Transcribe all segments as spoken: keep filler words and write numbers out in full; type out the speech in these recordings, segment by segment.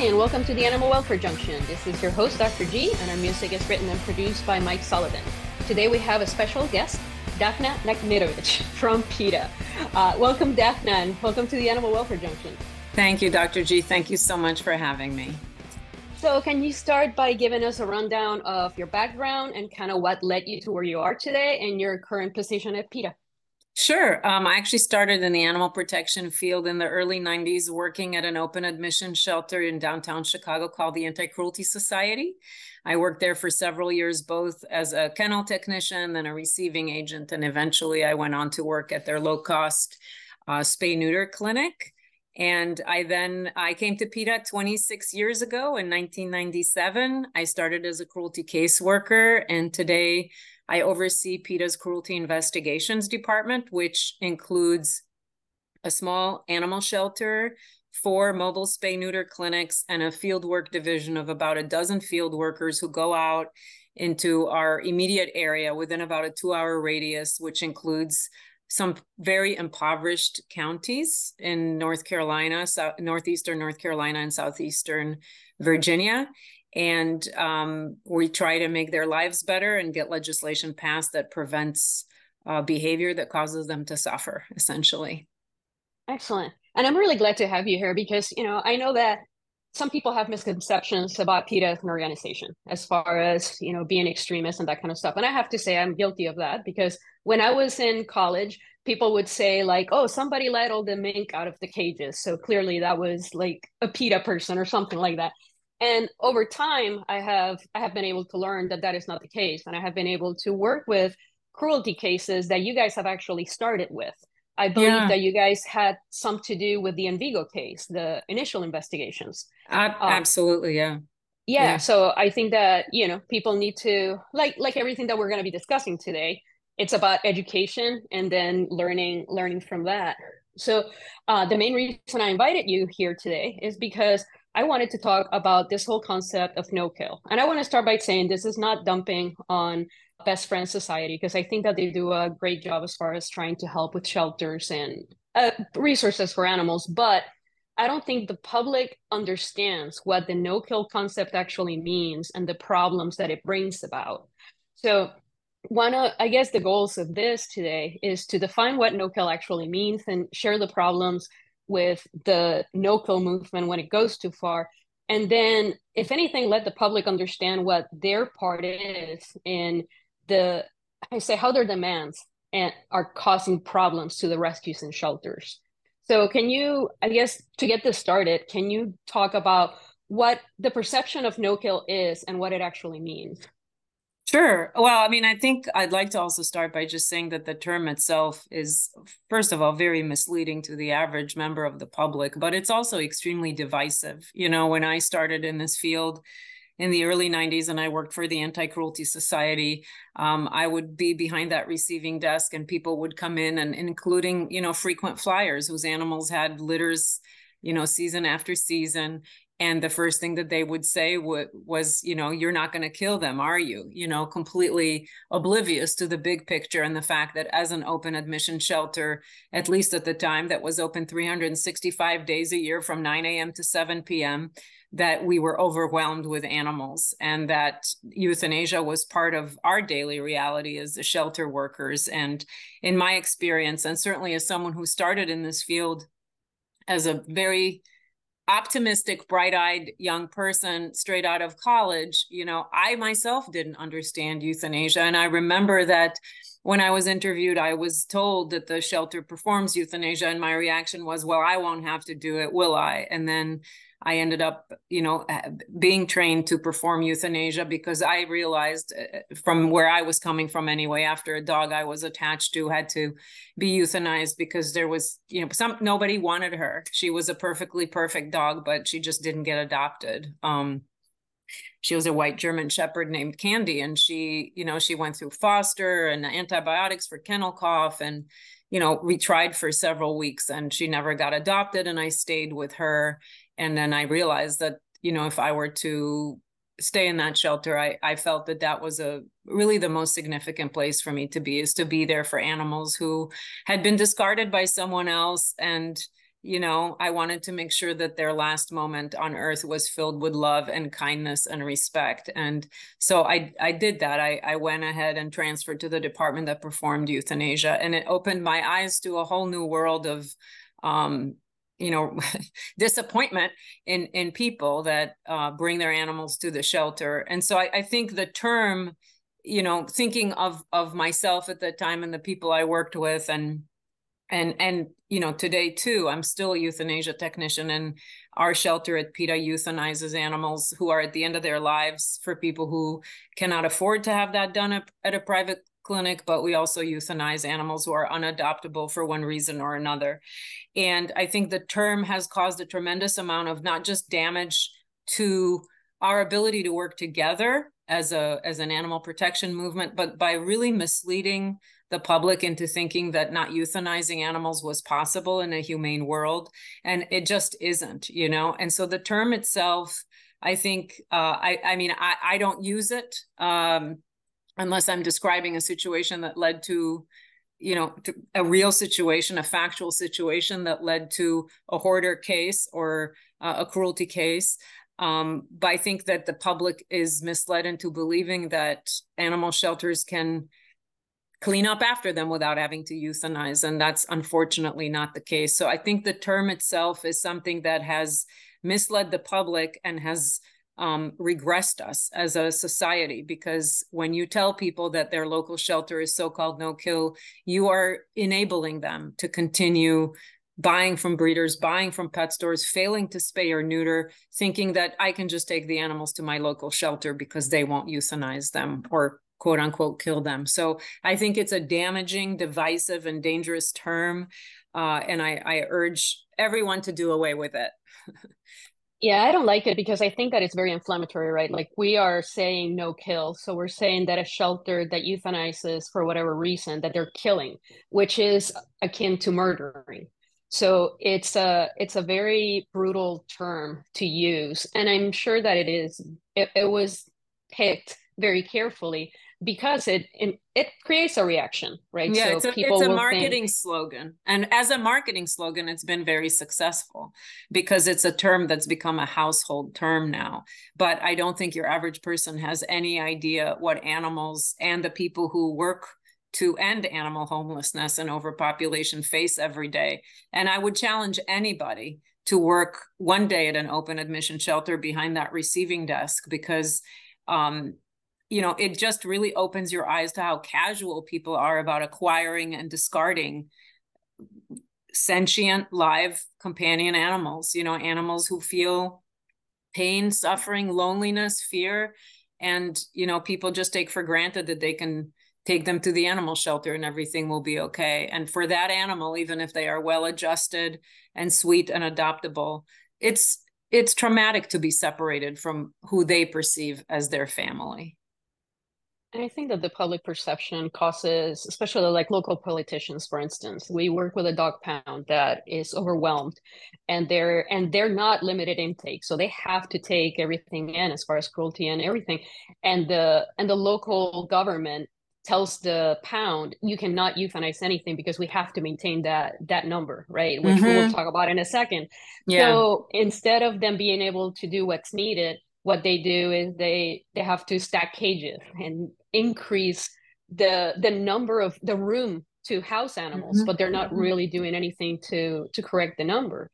Hi, and welcome to the Animal Welfare Junction. This is your host, Doctor G, and our music is written and produced by Mike Sullivan. Today we have a special guest, Daphna Nachminovitch from PETA. Uh, welcome, Daphna, and welcome to the Animal Welfare Junction. Thank you, Doctor G. Thank you so much for having me. So can you start by giving us a rundown of your background and kind of what led you to where you are today and your current position at PETA? Sure. Um, I actually started in the animal protection field in the early nineties, working at an open admission shelter in downtown Chicago called the Anti Cruelty Society. I worked there for several years, both as a kennel technician, then a receiving agent, and eventually I went on to work at their low-cost uh, spay-neuter clinic. And I then, I came to PETA twenty-six years ago in nineteen ninety-seven. I started as a cruelty caseworker, and today I oversee PETA's Cruelty Investigations Department, which includes a small animal shelter, four mobile spay-neuter clinics, and a fieldwork division of about a dozen field workers who go out into our immediate area within about a two-hour radius, which includes some very impoverished counties in North Carolina, so northeastern North Carolina and southeastern Virginia. And um, we try to make their lives better and get legislation passed that prevents uh, behavior that causes them to suffer, essentially. Excellent. And I'm really glad to have you here because, you know, I know that some people have misconceptions about PETA as an organization as far as, you know, being extremist and that kind of stuff. And I have to say I'm guilty of that because when I was in college, people would say like, oh, somebody let all the mink out of the cages. So clearly that was like a PETA person or something like that. And over time, I have I have been able to learn that that is not the case. And I have been able to work with cruelty cases that you guys have actually started with. I believe yeah. that you guys had some to do with the Envigo case, the initial investigations. Uh, um, absolutely, yeah. yeah. Yeah, so I think that, you know, people need to, like like everything that we're going to be discussing today, it's about education and then learning, learning from that. So uh, the main reason I invited you here today is because I wanted to talk about this whole concept of no-kill. And I want to start by saying this is not dumping on Best Friends Society, because I think that they do a great job as far as trying to help with shelters and uh, resources for animals. But I don't think the public understands what the no-kill concept actually means and the problems that it brings about. So one of, I guess, the goals of this today is to define what no-kill actually means and share the problems with the no-kill movement when it goes too far. And then, if anything, let the public understand what their part is in the, I say, how their demands and are causing problems to the rescues and shelters. So can you, I guess, to get this started, can you talk about what the perception of no-kill is and what it actually means? Sure. Well, I mean, I think I'd like to also start by just saying that the term itself is, first of all, very misleading to the average member of the public, but it's also extremely divisive. You know, when I started in this field in the early nineties and I worked for the Anti-Cruelty Society, um, I would be behind that receiving desk and people would come in and including, you know, frequent flyers whose animals had litters, you know, season after season. And the first thing that they would say w- was, you know, you're not going to kill them, are you? You know, completely oblivious to the big picture and the fact that as an open admission shelter, at least at the time that was open three hundred sixty-five days a year from nine a.m. to seven p.m., that we were overwhelmed with animals and that euthanasia was part of our daily reality as the shelter workers. And in my experience, and certainly as someone who started in this field as a very optimistic, bright-eyed young person straight out of college, you know, I myself didn't understand euthanasia. And I remember that when I was interviewed, I was told that the shelter performs euthanasia. And my reaction was, well, I won't have to do it, will I? And then I ended up, you know, being trained to perform euthanasia because I realized from where I was coming from anyway, after a dog I was attached to had to be euthanized because there was, you know, some nobody wanted her. She was a perfectly perfect dog, but she just didn't get adopted. Um, she was a white German shepherd named Candy, and she, you know, she went through foster and antibiotics for kennel cough, and, you know, we tried for several weeks and she never got adopted, and I stayed with her. And then I realized that, you know, if I were to stay in that shelter, I, I felt that that was a really the most significant place for me to be, is to be there for animals who had been discarded by someone else and you know, I wanted to make sure that their last moment on earth was filled with love and kindness and respect. And so I, I did that. I, I went ahead and transferred to the department that performed euthanasia, and it opened my eyes to a whole new world of, um, you know, disappointment in, in people that uh, bring their animals to the shelter. And so I, I think the term, you know, thinking of, of myself at the time and the people I worked with, and And, and you know, today too, I'm still a euthanasia technician, and our shelter at PETA euthanizes animals who are at the end of their lives for people who cannot afford to have that done at a private clinic, but we also euthanize animals who are unadoptable for one reason or another. And I think the term has caused a tremendous amount of not just damage to our ability to work together as a as an animal protection movement, but by really misleading the public into thinking that not euthanizing animals was possible in a humane world. And it just isn't, you know? And so the term itself, I think, uh, I, I mean, I, I don't use it um, unless I'm describing a situation that led to, you know, to a real situation, a factual situation that led to a hoarder case or uh, a cruelty case. Um, but I think that the public is misled into believing that animal shelters can clean up after them without having to euthanize. And that's unfortunately not the case. So I think the term itself is something that has misled the public and has um, regressed us as a society, because when you tell people that their local shelter is so-called no-kill, you are enabling them to continue buying from breeders, buying from pet stores, failing to spay or neuter, thinking that I can just take the animals to my local shelter because they won't euthanize them or quote unquote kill them. So I think it's a damaging, divisive, and dangerous term. Uh, and I, I urge everyone to do away with it. Yeah, I don't like it because I think that it's very inflammatory, right? Like we are saying no kill. So we're saying that a shelter that euthanizes for whatever reason, that they're killing, which is akin to murdering. So it's a, it's a very brutal term to use. And I'm sure that it is, it, it was picked very carefully because it, it it creates a reaction, right? Yeah, so it's a, people it's a marketing think... slogan. And as a marketing slogan, it's been very successful because it's a term that's become a household term now. But I don't think your average person has any idea what animals and the people who work to end animal homelessness and overpopulation face every day. And I would challenge anybody to work one day at an open admission shelter behind that receiving desk, because um, you know, it just really opens your eyes to how casual people are about acquiring and discarding sentient, live companion animals, you know, animals who feel pain, suffering, loneliness, fear. And, you know, people just take for granted that they can take them to the animal shelter and everything will be okay. And for that animal, even if they are well-adjusted and sweet and adoptable, it's, it's traumatic to be separated from who they perceive as their family. And I think that the public perception causes, especially like local politicians, for instance, we work with a dog pound that is overwhelmed and they're, and they're not limited intake. So they have to take everything in as far as cruelty and everything. And the, and the local government tells the pound, you cannot euthanize anything because we have to maintain that, that number, right? Which mm-hmm. we'll talk about in a second. Yeah. So instead of them being able to do what's needed, what they do is they they have to stack cages and increase the the number of the room to house animals, mm-hmm. but they're not really doing anything to to correct the number.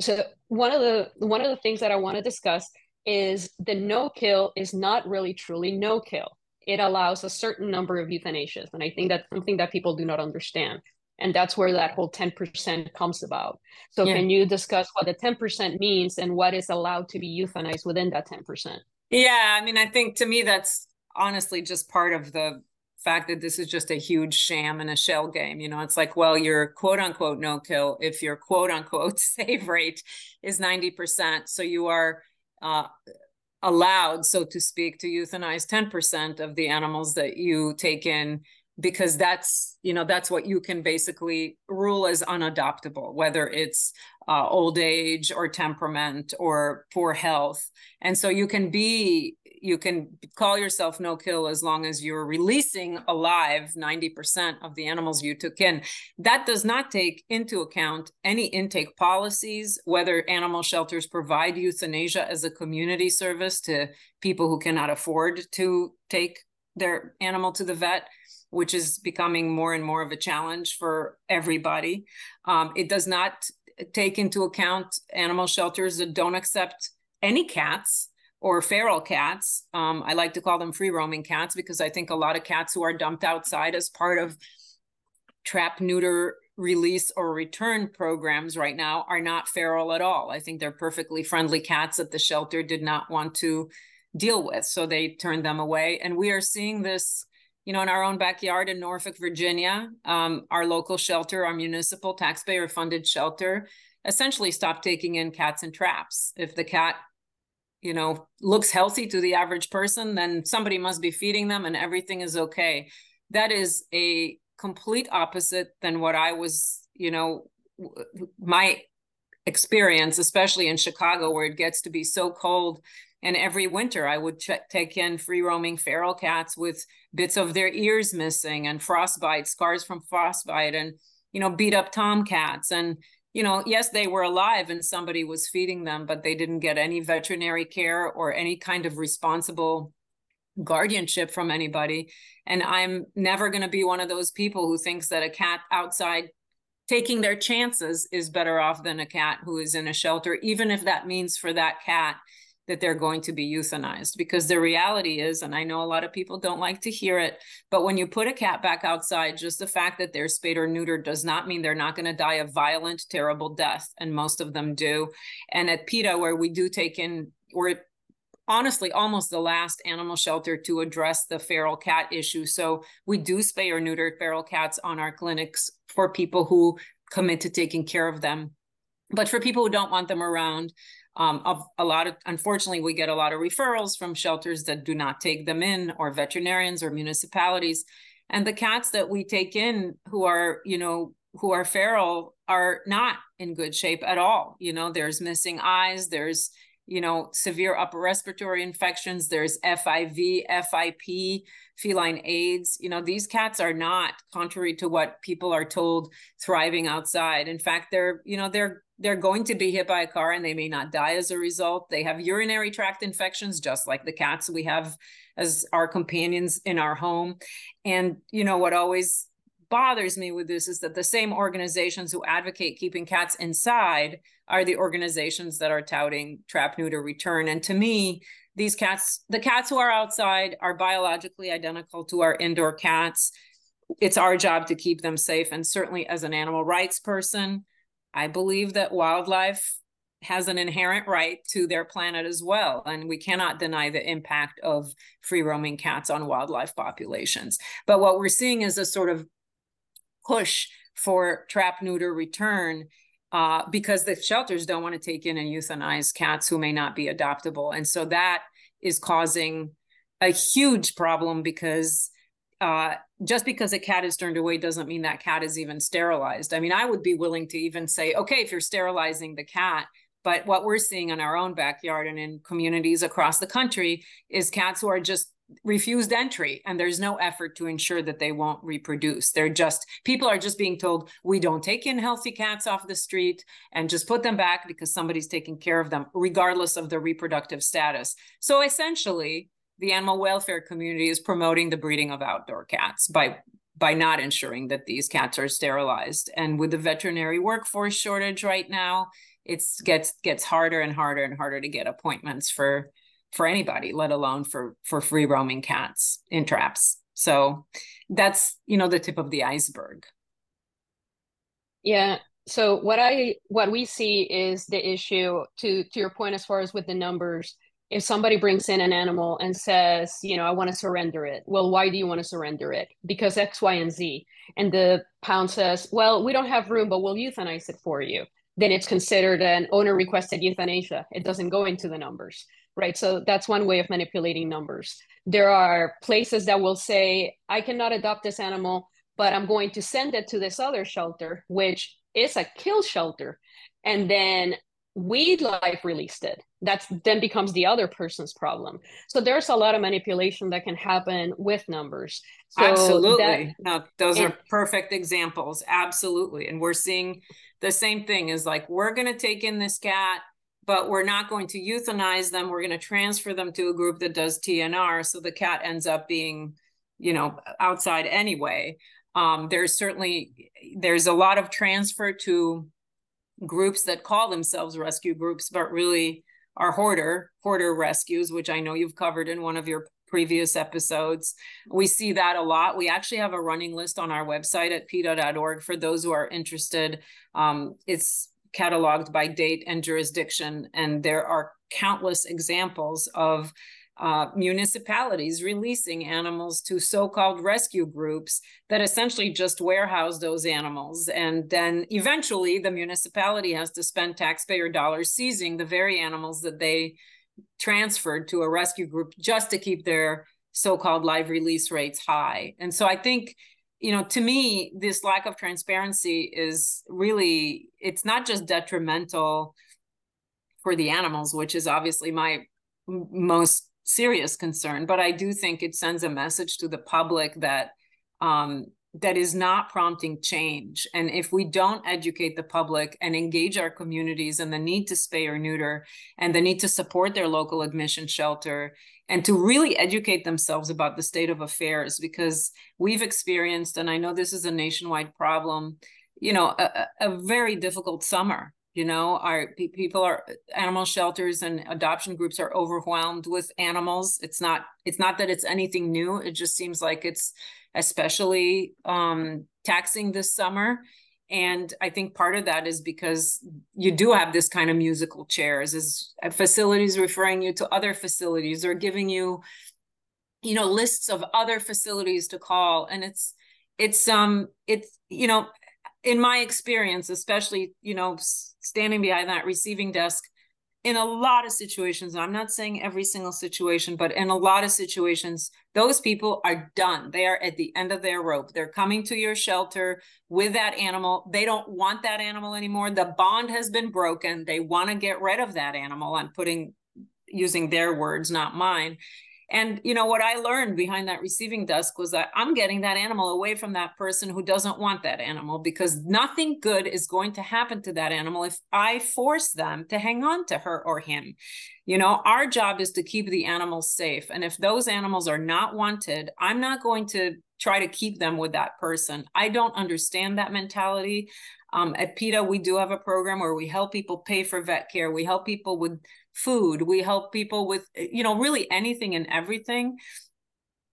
So one of the one of the things that I want to discuss is the no kill is not really truly no kill. It allows a certain number of euthanasias, and I think that's something that people do not understand. And that's where that whole ten percent comes about. So yeah. Can you discuss what the ten percent means and what is allowed to be euthanized within that ten percent? Yeah, I mean, I think to me, that's honestly just part of the fact that this is just a huge sham and a shell game. You know, it's like, well, your quote unquote no kill, if your quote unquote save rate is ninety percent, so you are uh, allowed, so to speak, to euthanize ten percent of the animals that you take in because that's, you know, that's what you can basically rule as unadoptable, whether it's uh, old age or temperament or poor health. And so you can be, you can call yourself no kill as long as you're releasing alive ninety percent of the animals you took in. That does not take into account any intake policies, whether animal shelters provide euthanasia as a community service to people who cannot afford to take their animal to the vet, which is becoming more and more of a challenge for everybody. Um, it does not take into account animal shelters that don't accept any cats or feral cats. Um, I like to call them free roaming cats, because I think a lot of cats who are dumped outside as part of trap, neuter, release, or return programs right now are not feral at all. I think they're perfectly friendly cats that the shelter did not want to deal with, so they turned them away. And we are seeing this, you know, in our own backyard in Norfolk, Virginia. Um, our local shelter, our municipal taxpayer-funded shelter, essentially stopped taking in cats and traps. If the cat, you know, looks healthy to the average person, then somebody must be feeding them and everything is okay. That is a complete opposite than what I was, you know, my experience, especially in Chicago, where it gets to be so cold. And every winter I would ch- take in free roaming feral cats with bits of their ears missing and frostbite, scars from frostbite, and, you know, beat up tomcats. And, you know, yes, they were alive and somebody was feeding them, but they didn't get any veterinary care or any kind of responsible guardianship from anybody. And I'm never going to be one of those people who thinks that a cat outside taking their chances is better off than a cat who is in a shelter, even if that means for that cat that they're going to be euthanized. Because the reality is, and I know a lot of people don't like to hear it, but when you put a cat back outside, just the fact that they're spayed or neutered does not mean they're not going to die a violent, terrible death. And most of them do. And at PETA, where we do take in, we're honestly almost the last animal shelter to address the feral cat issue. So we do spay or neuter feral cats on our clinics for people who commit to taking care of them. But for people who don't want them around, Um, of a lot of, unfortunately, we get a lot of referrals from shelters that do not take them in, or veterinarians or municipalities. And the cats that we take in who are, you know, who are feral are not in good shape at all. You know, there's missing eyes, there's, you know, severe upper respiratory infections, there's F I V, F I P, feline AIDS. You know, these cats are not, contrary to what people are told, thriving outside. In fact, they're, you know, they're They're going to be hit by a car and they may not die as a result. They have urinary tract infections, just like the cats we have as our companions in our home. And, you know, what always bothers me with this is that the same organizations who advocate keeping cats inside are the organizations that are touting trap, neuter, return. And to me, these cats, the cats who are outside, are biologically identical to our indoor cats. It's our job to keep them safe. And certainly as an animal rights person, I believe that wildlife has an inherent right to their planet as well. And we cannot deny the impact of free roaming cats on wildlife populations. But what we're seeing is a sort of push for trap, neuter, return, uh, because the shelters don't want to take in and euthanize cats who may not be adoptable. And so that is causing a huge problem, because Uh, just because a cat is turned away doesn't mean that cat is even sterilized. I mean, I would be willing to even say, okay, if you're sterilizing the cat, but what we're seeing in our own backyard and in communities across the country is cats who are just refused entry, and there's no effort to ensure that they won't reproduce. They're just, people are just being told, we don't take in healthy cats off the street and just put them back because somebody's taking care of them, regardless of their reproductive status. So essentially, the animal welfare community is promoting the breeding of outdoor cats by by not ensuring that these cats are sterilized. And with the veterinary workforce shortage right now, it's gets gets harder and harder and harder to get appointments for for anybody, let alone for for free roaming cats in traps. So that's, you know, the tip of the iceberg. Yeah. So what I what we see is the issue, to to your point, as far as with the numbers. If somebody brings in an animal and says, you know, I want to surrender it. Well, why do you want to surrender it? Because X, Y, and Z. And the pound says, well, we don't have room, but we'll euthanize it for you. Then it's considered an owner requested euthanasia. It doesn't go into the numbers. right? So that's one way of manipulating numbers. There are places that will say, I cannot adopt this animal, but I'm going to send it to this other shelter, which is a kill shelter. And then Wildlife released it. That's then becomes the other person's problem. So there's a lot of manipulation that can happen with numbers. So absolutely. That, no, those and, are perfect examples. Absolutely. And we're seeing the same thing is like, we're going to take in this cat, but we're not going to euthanize them. We're going to transfer them to a group that does T N R. So the cat ends up being, you know, outside anyway. Um, there's certainly, there's a lot of transfer to groups that call themselves rescue groups, but really are hoarder, hoarder rescues, which I know you've covered in one of your previous episodes. We see that a lot. We actually have a running list on our website at PETA dot org for those who are interested. Um, it's cataloged by date and jurisdiction, and there are countless examples of Uh, municipalities releasing animals to so-called rescue groups that essentially just warehouse those animals. And then eventually the municipality has to spend taxpayer dollars seizing the very animals that they transferred to a rescue group just to keep their so-called live release rates high. And so I think, you know, to me, this lack of transparency is really, it's not just detrimental for the animals, which is obviously my most serious concern, but I do think it sends a message to the public that um, that is not prompting change. And if we don't educate the public and engage our communities in the need to spay or neuter and the need to support their local admission shelter and to really educate themselves about the state of affairs, because we've experienced, and I know this is a nationwide problem, you know, a, a very difficult summer. You know, our people are, animal shelters and adoption groups are overwhelmed with animals. It's not, it's not that it's anything new. It just seems like it's especially um, taxing this summer. And I think part of that is because you do have this kind of musical chairs, is facilities referring you to other facilities or giving you, you know, lists of other facilities to call. And it's, it's, um, it's, you know, in my experience, especially, you know, standing behind that receiving desk, in a lot of situations, I'm not saying every single situation, but in a lot of situations, those people are done. They are at the end of their rope. They're coming to your shelter with that animal. They don't want that animal anymore. The bond has been broken. They want to get rid of that animal. I'm putting, using their words, not mine. And, you know, what I learned behind that receiving desk was that I'm getting that animal away from that person who doesn't want that animal, because nothing good is going to happen to that animal if I force them to hang on to her or him. You know, our job is to keep the animals safe. And if those animals are not wanted, I'm not going to try to keep them with that person. I don't understand that mentality. Um, at PETA, we do have a program where we help people pay for vet care. We help people with food. We help people with, you know, really anything and everything.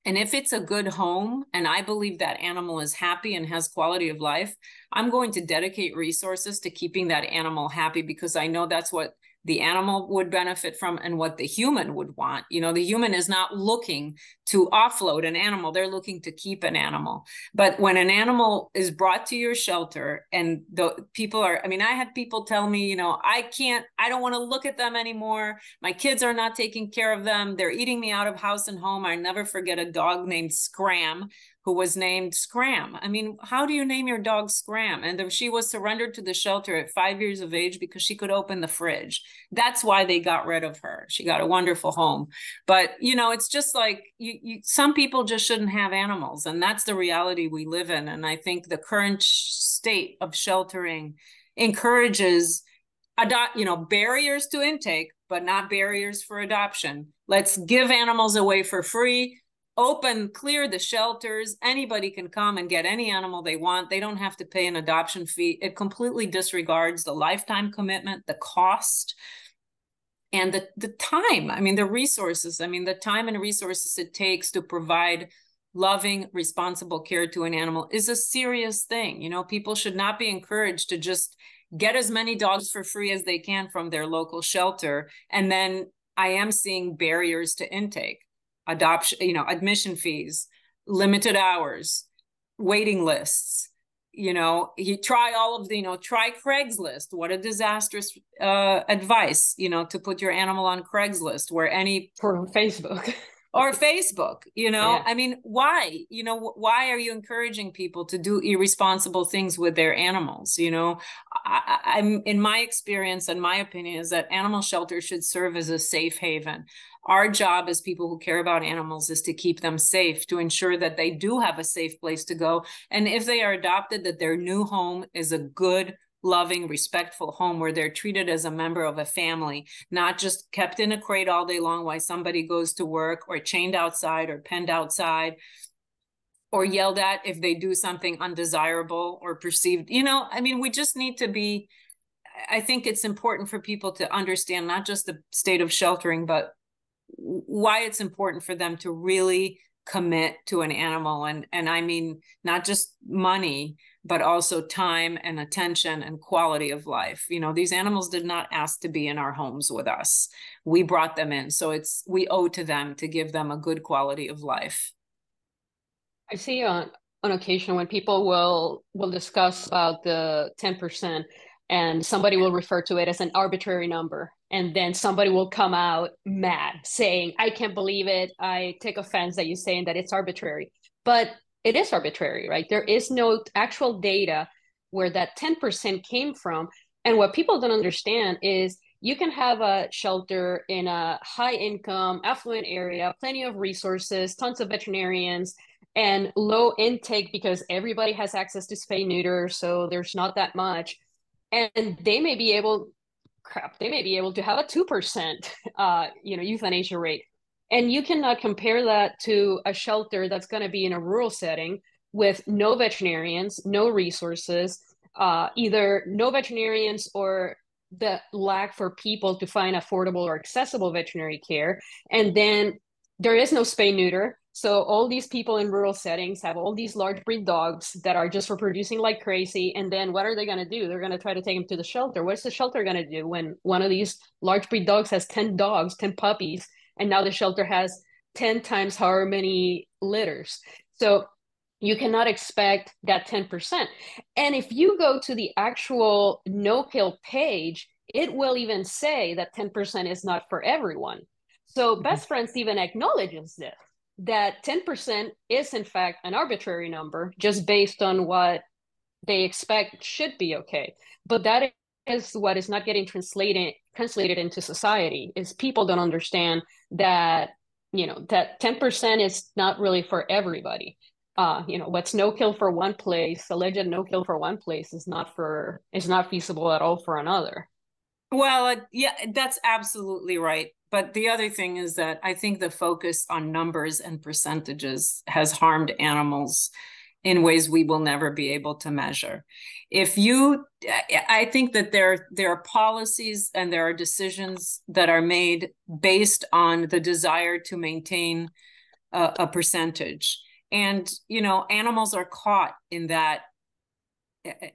And if it's a good home and I believe that animal is happy and has quality of life, I'm going to dedicate resources to keeping that animal happy, because I know that's what the animal would benefit from and what the human would want. You know, the human is not looking to offload an animal. They're looking to keep an animal. But when an animal is brought to your shelter and the people are, I mean, I had people tell me, you know, I can't, I don't want to look at them anymore. My kids are not taking care of them. They're eating me out of house and home. I never forget a dog named Scram, who was named Scram. I mean, how do you name your dog Scram? And she was surrendered to the shelter at five years of age because she could open the fridge. That's why they got rid of her. She got a wonderful home. But, you know, it's just like you, you, some people just shouldn't have animals. And that's the reality we live in. And I think the current state of sheltering encourages adopt, you know, barriers to intake, but not barriers for adoption. Let's give animals away for free. Open, clear the shelters. Anybody can come and get any animal they want. They don't have to pay an adoption fee. It completely disregards the lifetime commitment, the cost, and the, the time. I mean, the resources. I mean, the time and resources it takes to provide loving, responsible care to an animal is a serious thing. You know, people should not be encouraged to just get as many dogs for free as they can from their local shelter. And then I am seeing barriers to intake. Adoption, you know, admission fees, limited hours, waiting lists, you know, he try all of the, you know, try Craigslist. What a disastrous uh, advice, you know, to put your animal on Craigslist where any or Facebook or Facebook, you know, yeah. I mean, why, you know, why are you encouraging people to do irresponsible things with their animals? You know, I, I'm in my experience and my opinion is that animal shelters should serve as a safe haven. Our job as people who care about animals is to keep them safe, to ensure that they do have a safe place to go. And if they are adopted, that their new home is a good, loving, respectful home where they're treated as a member of a family, not just kept in a crate all day long while somebody goes to work or chained outside or penned outside or yelled at if they do something undesirable or perceived. You know, I mean, we just need to be, I think it's important for people to understand not just the state of sheltering, but why it's important for them to really commit to an animal. And, and I mean, not just money, but also time and attention and quality of life. You know, these animals did not ask to be in our homes with us. We brought them in. So it's, we owe to them to give them a good quality of life. I see on, on occasion when people will, will discuss about the ten percent and somebody will refer to it as an arbitrary number. And then somebody will come out mad saying, I can't believe it. I take offense that you're saying that it's arbitrary. But it is arbitrary, right? There is no actual data where that ten percent came from. And what people don't understand is you can have a shelter in a high income, affluent area, plenty of resources, tons of veterinarians, and low intake because everybody has access to spay neuter. So there's not that much. And they may be able crap, they may be able to have a two percent uh, you know, euthanasia rate. And you cannot compare that to a shelter that's going to be in a rural setting with no veterinarians, no resources, uh, either no veterinarians or the lack for people to find affordable or accessible veterinary care. And then there is no spay neuter. So all these people in rural settings have all these large breed dogs that are just reproducing like crazy. And then what are they going to do? They're going to try to take them to the shelter. What's the shelter going to do when one of these large breed dogs has ten dogs, ten puppies, and now the shelter has ten times however many litters? So you cannot expect that ten percent. And if you go to the actual no-kill page, it will even say that ten percent is not for everyone. So mm-hmm. Best Friends even acknowledges this. That ten percent is in fact an arbitrary number just based on what they expect should be okay. But that is what is not getting translated translated into society, is people don't understand that, you know, that ten percent is not really for everybody. Uh, you know, what's no kill for one place, alleged no kill for one place is not for, is not feasible at all for another. Well, uh, yeah, that's absolutely right. But the other thing is that I think the focus on numbers and percentages has harmed animals in ways we will never be able to measure. If you, I think that there, there are policies and there are decisions that are made based on the desire to maintain a, a percentage. And, you know, animals are caught in that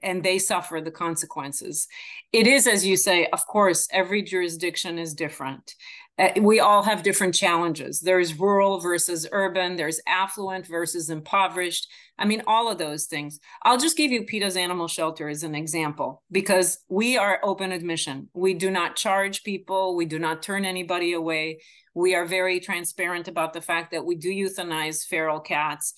and they suffer the consequences. It is, as you say, of course, every jurisdiction is different. Uh, we all have different challenges. There's rural versus urban, there's affluent versus impoverished. I mean, all of those things. I'll just give you PETA's animal shelter as an example, because we are open admission. We do not charge people. We do not turn anybody away. We are very transparent about the fact that we do euthanize feral cats.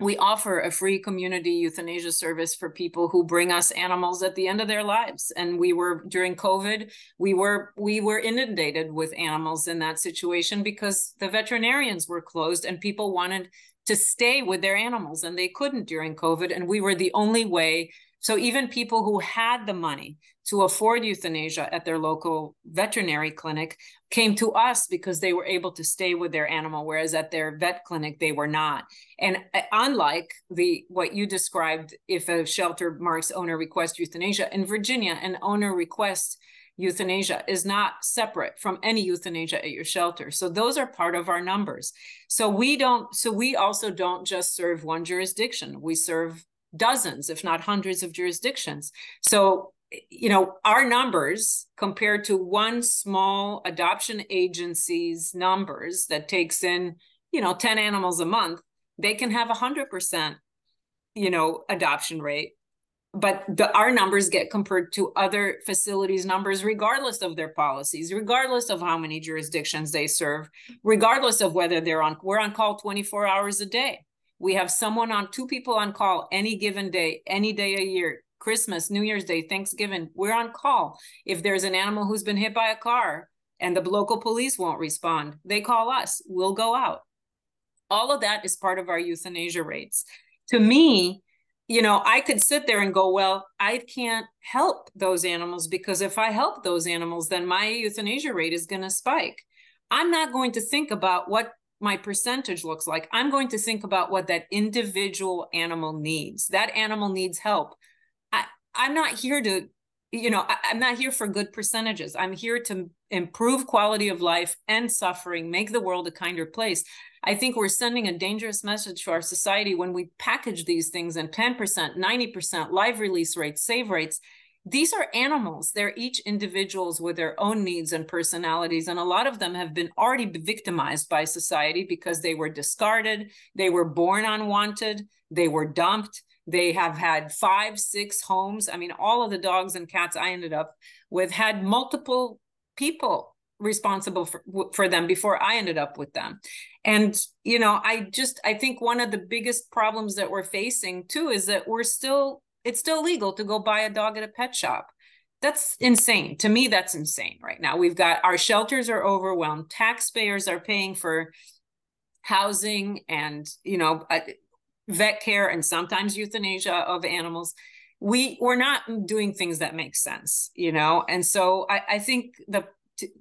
We offer a free community euthanasia service for people who bring us animals at the end of their lives. And we were, during COVID, we were we were inundated with animals in that situation because the veterinarians were closed and people wanted to stay with their animals and they couldn't during COVID. And we were the only way. So even people who had the money to afford euthanasia at their local veterinary clinic came to us because they were able to stay with their animal, whereas at their vet clinic, they were not. And unlike the what you described, if a shelter marks owner request euthanasia, in Virginia, an owner request euthanasia is not separate from any euthanasia at your shelter. So those are part of our numbers. So we don't, so we also don't just serve one jurisdiction. We serve dozens, if not hundreds of jurisdictions. So you know, our numbers compared to one small adoption agency's numbers that takes in, you know, ten animals a month, they can have one hundred percent you know, adoption rate. But the, our numbers get compared to other facilities' numbers, regardless of their policies, regardless of how many jurisdictions they serve, regardless of whether they're on, we're on call twenty-four hours a day. We have someone on, two people on call any given day, any day a year, Christmas, New Year's Day, Thanksgiving, we're on call. If there's an animal who's been hit by a car and the local police won't respond, they call us, we'll go out. All of that is part of our euthanasia rates. To me, you know, I could sit there and go, well, I can't help those animals because if I help those animals, then my euthanasia rate is going to spike. I'm not going to think about what my percentage looks like. I'm going to think about what that individual animal needs. That animal needs help. I, I'm not here to, you know, I, I'm not here for good percentages. I'm here to improve quality of life and suffering, make the world a kinder place. I think we're sending a dangerous message to our society when we package these things in ten percent, ninety percent, live release rates, save rates. These are animals. They're each individuals with their own needs and personalities. And a lot of them have been already victimized by society because they were discarded. They were born unwanted. They were dumped. They have had five, six homes. I mean, all of the dogs and cats I ended up with had multiple people responsible for, for them before I ended up with them. And, you know, I just, I think one of the biggest problems that we're facing too, is that we're still, it's still legal to go buy a dog at a pet shop. That's insane. To me, that's insane right now. We've got, our shelters are overwhelmed. Taxpayers are paying for housing and, you know, vet care and sometimes euthanasia of animals. We, we're not doing things that make sense, you know? And so I, I think the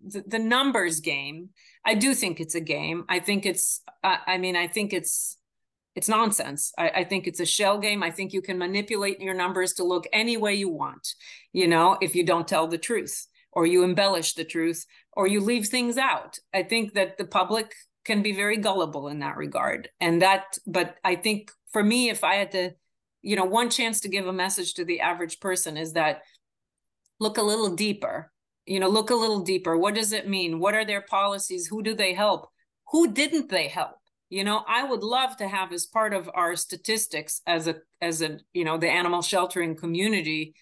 the numbers game, I do think it's a game. I think it's, uh, I mean, I think it's, it's nonsense. I, I think it's a shell game. I think you can manipulate your numbers to look any way you want, you know, if you don't tell the truth or you embellish the truth or you leave things out. I think that the public can be very gullible in that regard. And that, but I think for me, if I had to, you know, one chance to give a message to the average person is that look a little deeper. You know, look a little deeper. What does it mean? What are their policies? Who do they help? Who didn't they help? You know, I would love to have as part of our statistics as a, as a, you know, the animal sheltering community,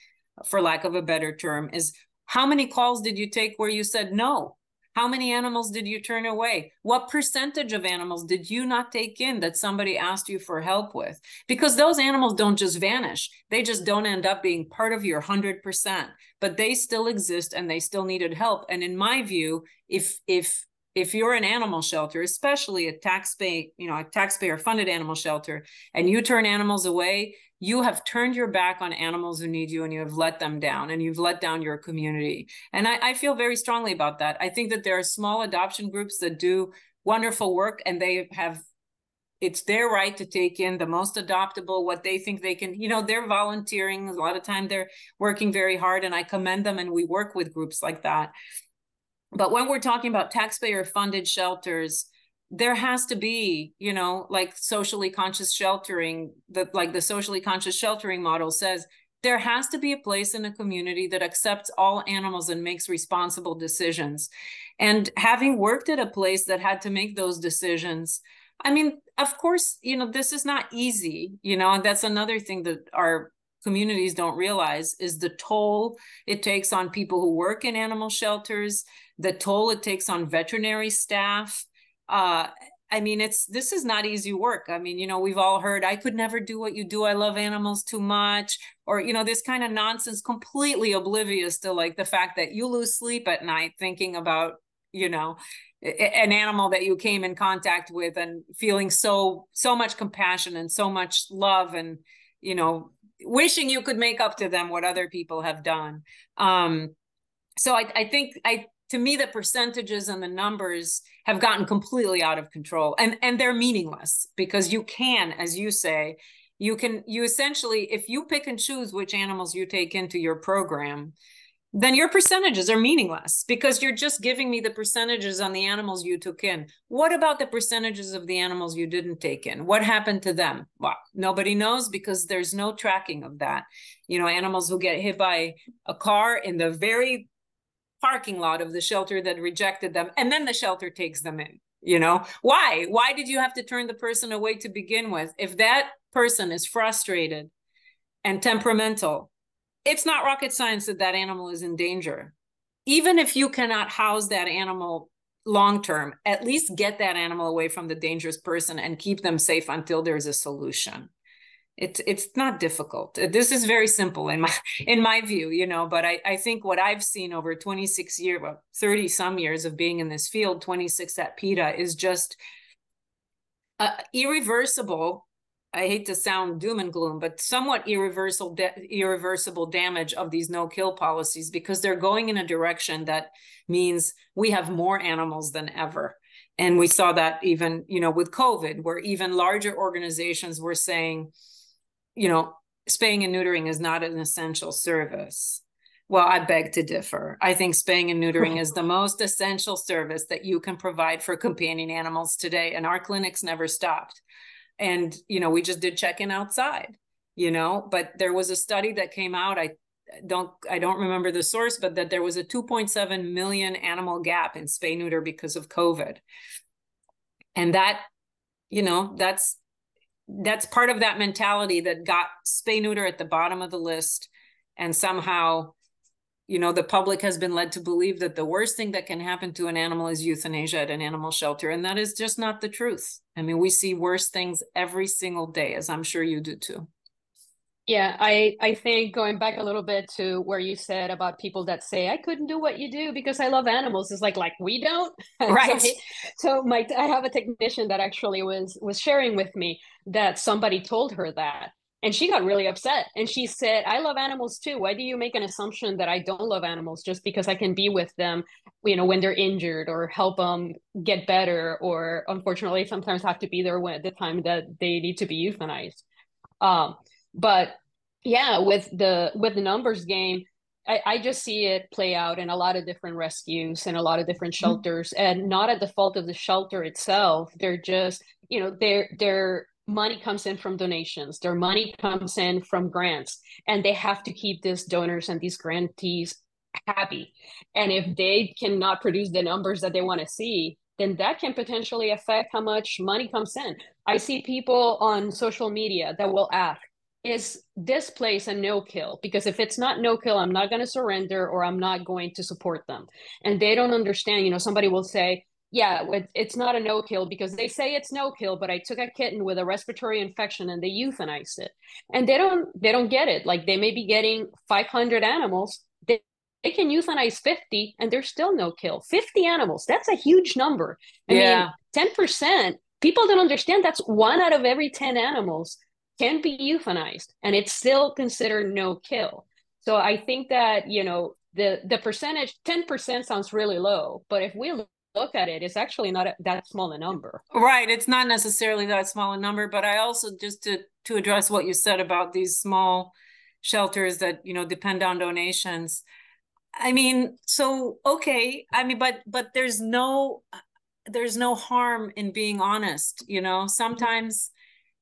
for lack of a better term, is how many calls did you take where you said no? How many animals did you turn away? What percentage of animals did you not take in that somebody asked you for help with? Because those animals don't just vanish. They just don't end up being part of your one hundred percent, but they still exist and they still needed help. And in my view, if if if you're an animal shelter, especially a taxpayer, you know, a taxpayer funded animal shelter, and you turn animals away, you have turned your back on animals who need you and you have let them down and you've let down your community. And I, I feel very strongly about that. I think that there are small adoption groups that do wonderful work and they have, it's their right to take in the most adoptable, what they think they can, you know, they're volunteering. A lot of time they're working very hard and I commend them and we work with groups like that. But when we're talking about taxpayer funded shelters, there has to be, you know, like socially conscious sheltering, that like the socially conscious sheltering model says, there has to be a place in a community that accepts all animals and makes responsible decisions. And having worked at a place that had to make those decisions, I mean, of course, you know, this is not easy, you know, and that's another thing that our communities don't realize is the toll it takes on people who work in animal shelters, the toll it takes on veterinary staff. Uh, I mean, it's, this is not easy work. I mean, you know, we've all heard, I could never do what you do. I love animals too much. Or, you know, this kind of nonsense, completely oblivious to like the fact that you lose sleep at night thinking about, you know, an animal that you came in contact with and feeling so, so much compassion and so much love and, you know, wishing you could make up to them what other people have done. Um, so I, I think I, to me, the percentages and the numbers have gotten completely out of control and, and they're meaningless because you can, as you say, you can, you essentially, if you pick and choose which animals you take into your program, then your percentages are meaningless because you're just giving me the percentages on the animals you took in. What about the percentages of the animals you didn't take in? What happened to them? Well, nobody knows because there's no tracking of that. You know, animals who get hit by a car in the very parking lot of the shelter that rejected them, and then the shelter takes them in. You know, why? Why did you have to turn the person away to begin with? If that person is frustrated and temperamental, it's not rocket science that that animal is in danger. Even if you cannot house that animal long-term, at least get that animal away from the dangerous person and keep them safe until there's a solution. It's, it's not difficult. This is very simple in my, in my view, you know, but I, I think what I've seen over twenty-six years, well, thirty some years of being in this field, twenty-six at PETA, is just uh, irreversible. I hate to sound doom and gloom, but somewhat irreversible, irreversible damage of these no-kill policies, because they're going in a direction that means we have more animals than ever. And we saw that even, you know, with COVID, where even larger organizations were saying, you know, spaying and neutering is not an essential service. Well, I beg to differ. I think spaying and neutering is the most essential service that you can provide for companion animals today. And our clinics never stopped. And, you know, we just did check-in outside, you know, but there was a study that came out. I don't, I don't remember the source, but that there was a two point seven million animal gap in spay neuter because of COVID. And that, you know, that's, that's part of that mentality that got spay neuter at the bottom of the list. And somehow, you know, the public has been led to believe that the worst thing that can happen to an animal is euthanasia at an animal shelter. And that is just not the truth. I mean, we see worse things every single day, as I'm sure you do too. Yeah, I, I think going back a little bit to where you said about people that say, I couldn't do what you do because I love animals. It's like, like we don't. Right. So, so my, I have a technician that actually was, was sharing with me that somebody told her that, and she got really upset. And she said, I love animals too. Why do you make an assumption that I don't love animals just because I can be with them, you know, when they're injured or help them get better, or unfortunately sometimes have to be there when, at the time that they need to be euthanized. Um, But yeah, with the with the numbers game, I, I just see it play out in a lot of different rescues and a lot of different shelters, mm-hmm. and not at the fault of the shelter itself. They're just, you know, their their money comes in from donations, their money comes in from grants, and they have to keep these donors and these grantees happy. And if they cannot produce the numbers that they want to see, then that can potentially affect how much money comes in. I see people on social media that will ask, is this place a no-kill? Because if it's not no-kill, I'm not going to surrender, or I'm not going to support them. And they don't understand, you know, somebody will say, yeah, it's not a no-kill because they say it's no-kill, but I took a kitten with a respiratory infection and they euthanized it. And they don't, they don't get it. Like, they may be getting five hundred animals. They, they can euthanize fifty and they're still no-kill. fifty animals. That's a huge number. I yeah. mean, ten percent, people don't understand that's one out of every ten animals can be euthanized, and it's still considered no kill. So I think that, you know, the, the percentage, ten percent sounds really low, but if we look at it, it's actually not that small a number. Right. It's not necessarily that small a number, but I also, just to, to address what you said about these small shelters that, you know, depend on donations. I mean, so, okay. I mean, but, but there's no, there's no harm in being honest, you know, sometimes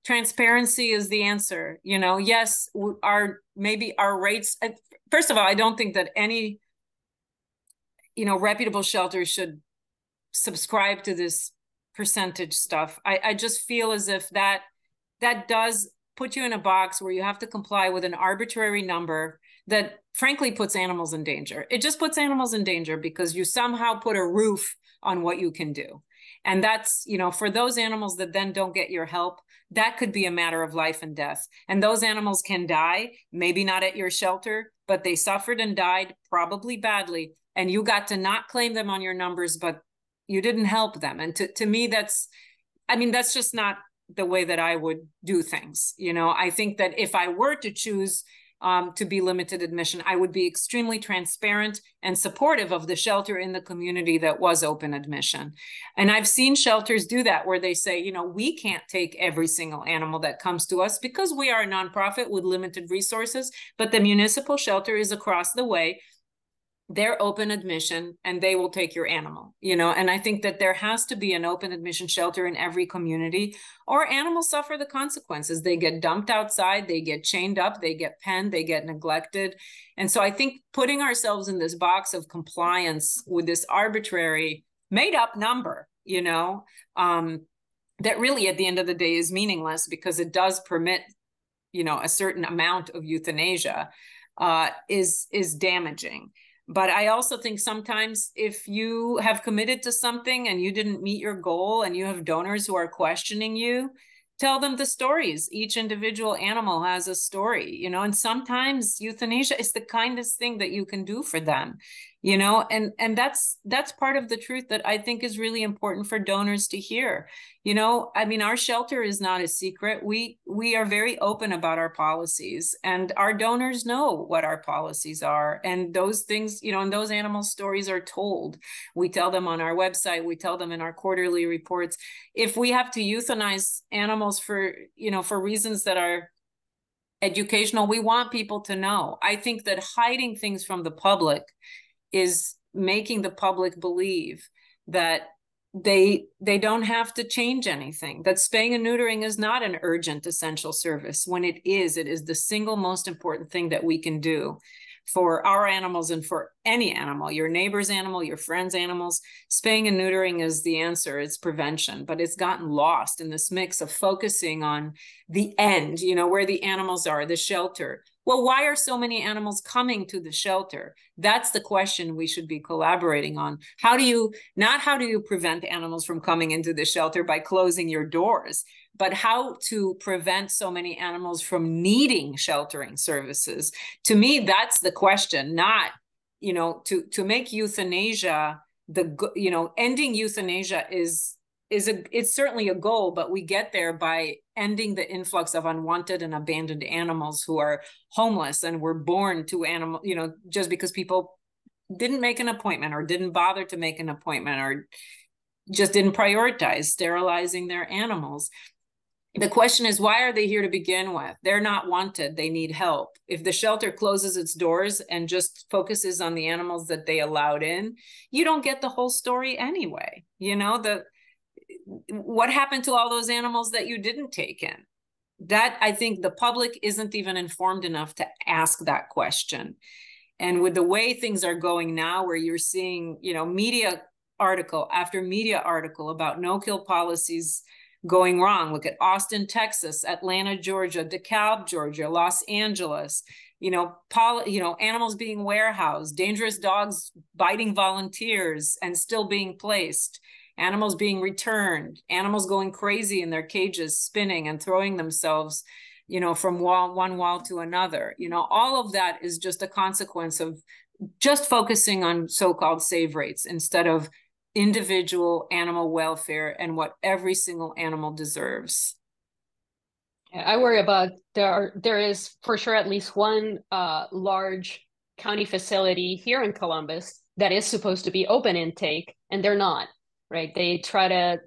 transparency is the answer. You know, yes, our, maybe our rates, first of all, I don't think that any, you know, reputable shelter should subscribe to this percentage stuff. I, I just feel as if that, that does put you in a box where you have to comply with an arbitrary number that frankly puts animals in danger. It just puts animals in danger because you somehow put a roof on what you can do. And that's, you know, for those animals that then don't get your help, that could be a matter of life and death. And those animals can die, maybe not at your shelter, but they suffered and died probably badly. And you got to not claim them on your numbers, but you didn't help them. And to, to me, that's, I mean, that's just not the way that I would do things. You know, I think that if I were to choose um, to be limited admission, I would be extremely transparent and supportive of the shelter in the community that was open admission. And I've seen shelters do that, where they say, you know, we can't take every single animal that comes to us because we are a nonprofit with limited resources, but the municipal shelter is across the way. They're open admission and they will take your animal, you know? And I think that there has to be an open admission shelter in every community, or animals suffer the consequences. They get dumped outside, they get chained up, they get penned, they get neglected. And so I think putting ourselves in this box of compliance with this arbitrary made up number, you know, um, that really at the end of the day is meaningless because it does permit, you know, a certain amount of euthanasia, uh, is, is damaging. But I also think sometimes if you have committed to something and you didn't meet your goal and you have donors who are questioning you, tell them the stories. Each individual animal has a story, you know, and sometimes euthanasia is the kindest thing that you can do for them, you know, and, and that's, that's part of the truth that I think is really important for donors to hear. You know, I mean, our shelter is not a secret. We, we are very open about our policies, and our donors know what our policies are, and those things, you know, and those animal stories are told. We tell them on our website, we tell them in our quarterly reports. If we have to euthanize animals for, you know, for reasons that are educational, we want people to know. I think that hiding things from the public is making the public believe that they they don't have to change anything, that spaying and neutering is not an urgent essential service, when it is. It is the single most important thing that we can do for our animals and for any animal, your neighbor's animal, your friend's animals. Spaying and neutering is the answer. It's prevention, but it's gotten lost in this mix of focusing on the end, you know, where the animals are, the shelter. Well, why are so many animals coming to the shelter? That's the question we should be collaborating on. How do you, not how do you prevent animals from coming into the shelter by closing your doors, but how to prevent so many animals from needing sheltering services? To me, that's the question, not, you know, to, to make euthanasia the, you know, ending euthanasia is, is a, it's certainly a goal, but we get there by ending the influx of unwanted and abandoned animals who are homeless and were born to animal, you know, just because people didn't make an appointment or didn't bother to make an appointment or just didn't prioritize sterilizing their animals. The question is, why are they here to begin with? They're not wanted. They need help. If the shelter closes its doors and just focuses on the animals that they allowed in, you don't get the whole story anyway. You know, the what happened to all those animals that you didn't take in? That, I think the public isn't even informed enough to ask that question. And with the way things are going now, where you're seeing, you know, media article after media article about no-kill policies going wrong. Look at Austin, Texas, Atlanta, Georgia, DeKalb, Georgia, Los Angeles, you know, poly, you know, animals being warehoused, dangerous dogs biting volunteers and still being placed, animals being returned, animals going crazy in their cages, spinning and throwing themselves, you know, from wall, one wall to another. You know, all of that is just a consequence of just focusing on so-called save rates instead of individual animal welfare and what every single animal deserves. I worry about there are, there is for sure at least one uh, large county facility here in Columbus that is supposed to be open intake, and they're not. Right. They try to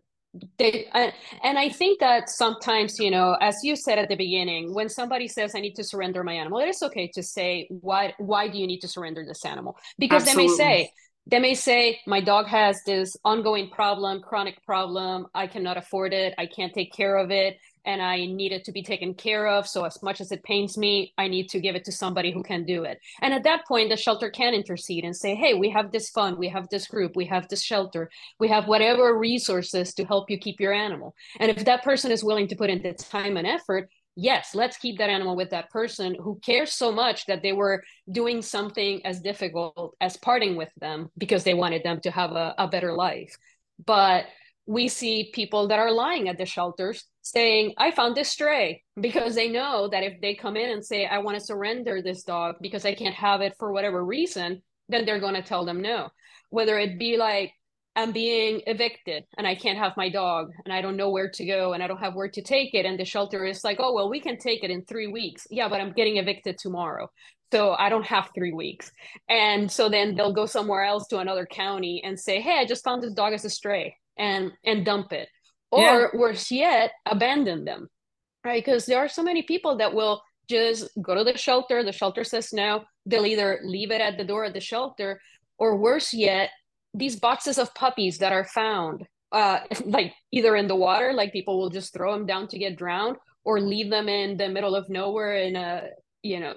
they uh, and I think that sometimes, you know, as you said at the beginning, when somebody says, I need to surrender my animal, it is OK to say, why, why do you need to surrender this animal? Because Absolutely. they may say they may say my dog has this ongoing problem, chronic problem. I cannot afford it. I can't take care of it. And I need it to be taken care of. So as much as it pains me, I need to give it to somebody who can do it. And at that point, the shelter can intercede and say, hey, we have this fund, we have this group, we have this shelter, we have whatever resources to help you keep your animal. And if that person is willing to put in the time and effort, yes, let's keep that animal with that person who cares so much that they were doing something as difficult as parting with them because they wanted them to have a, a better life. But we see people that are lying at the shelters saying, I found this stray, because they know that if they come in and say, I want to surrender this dog because I can't have it for whatever reason, then they're going to tell them no. Whether it be like, I'm being evicted and I can't have my dog and I don't know where to go and I don't have where to take it. And the shelter is like, oh, well, we can take it in three weeks. Yeah, but I'm getting evicted tomorrow. So I don't have three weeks. And so then they'll go somewhere else to another county and say, hey, I just found this dog as a stray. And, and dump it, or yeah. worse yet, abandon them, right? Because there are so many people that will just go to the shelter. The shelter says no. They'll either leave it at the door of the shelter, or worse yet, these boxes of puppies that are found, uh, like either in the water, like people will just throw them down to get drowned, or leave them in the middle of nowhere in a, you know,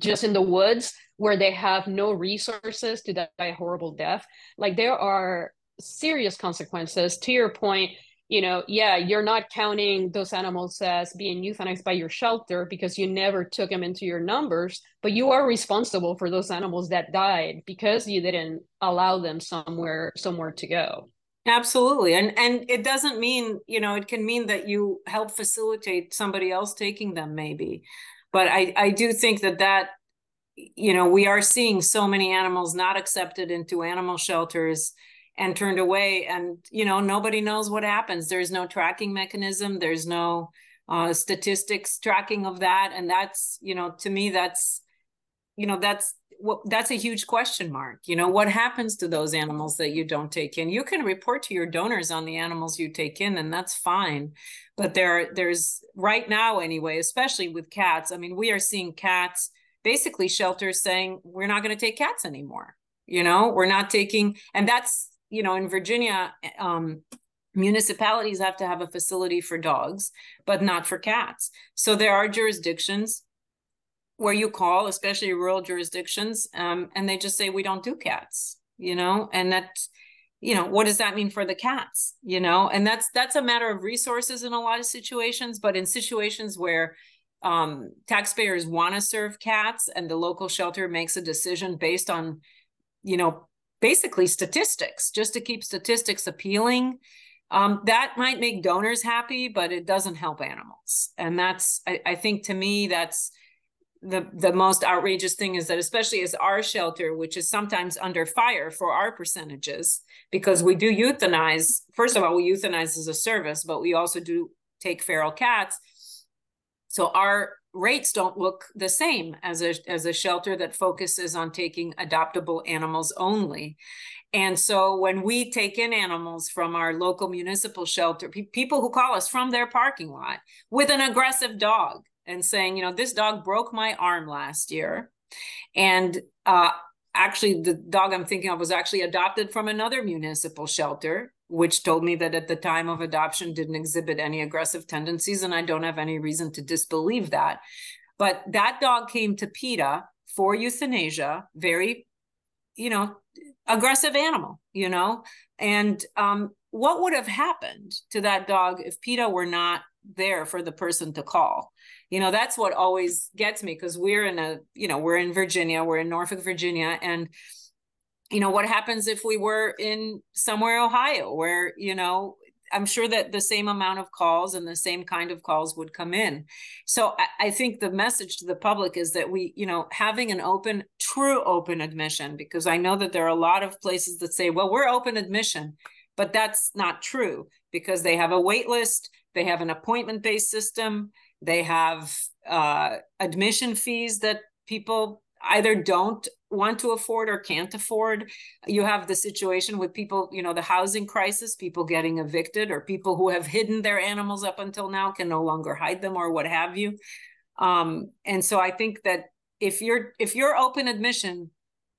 just in the woods where they have no resources to die a horrible death. Like there are serious consequences. To your point, you know, yeah, you're not counting those animals as being euthanized by your shelter because you never took them into your numbers, but you are responsible for those animals that died because you didn't allow them somewhere somewhere to go. Absolutely. And and it doesn't mean, you know, it can mean that you help facilitate somebody else taking them maybe. But I, I do think that that, you know, we are seeing so many animals not accepted into animal shelters and turned away, and, you know, nobody knows what happens. There's no tracking mechanism. There's no uh, statistics tracking of that. And that's, you know, to me, that's, you know, that's what, that's a huge question mark. You know, what happens to those animals that you don't take in? You can report to your donors on the animals you take in, and that's fine. But there, there's right now anyway, especially with cats. I mean, we are seeing cats, basically shelters saying, we're not going to take cats anymore. You know, we're not taking, and that's, you know, in Virginia, um, municipalities have to have a facility for dogs, but not for cats. So there are jurisdictions where you call, especially rural jurisdictions, um, and they just say, we don't do cats, you know, and that, you know, what does that mean for the cats, you know, and that's, that's a matter of resources in a lot of situations, but in situations where um, taxpayers want to serve cats and the local shelter makes a decision based on, you know, basically statistics, just to keep statistics appealing, um, that might make donors happy, but it doesn't help animals. And that's, I, I think to me, that's the, the most outrageous thing, is that especially as our shelter, which is sometimes under fire for our percentages, because we do euthanize, first of all, we euthanize as a service, but we also do take feral cats. So our rates don't look the same as a, as a shelter that focuses on taking adoptable animals only. And so when we take in animals from our local municipal shelter, pe- people who call us from their parking lot with an aggressive dog and saying, you know, this dog broke my arm last year. And uh, actually the dog I'm thinking of was actually adopted from another municipal shelter, which told me that at the time of adoption didn't exhibit any aggressive tendencies. And I don't have any reason to disbelieve that. But that dog came to PETA for euthanasia, very, you know, aggressive animal, you know, and um, what would have happened to that dog if PETA were not there for the person to call? You know, that's what always gets me, because we're in a, you know, we're in Virginia, we're in Norfolk, Virginia, and you know, what happens if we were in somewhere, Ohio, where, you know, I'm sure that the same amount of calls and the same kind of calls would come in. So I, I think the message to the public is that we, you know, having an open, true open admission, because I know that there are a lot of places that say, well, we're open admission, but that's not true, because they have a wait list, they have an appointment-based system, they have uh, admission fees that people either don't want to afford or can't afford. You have the situation with people, you know, the housing crisis, people getting evicted, or people who have hidden their animals up until now can no longer hide them, or what have you. Um, and so I think that if you're, if you're open admission,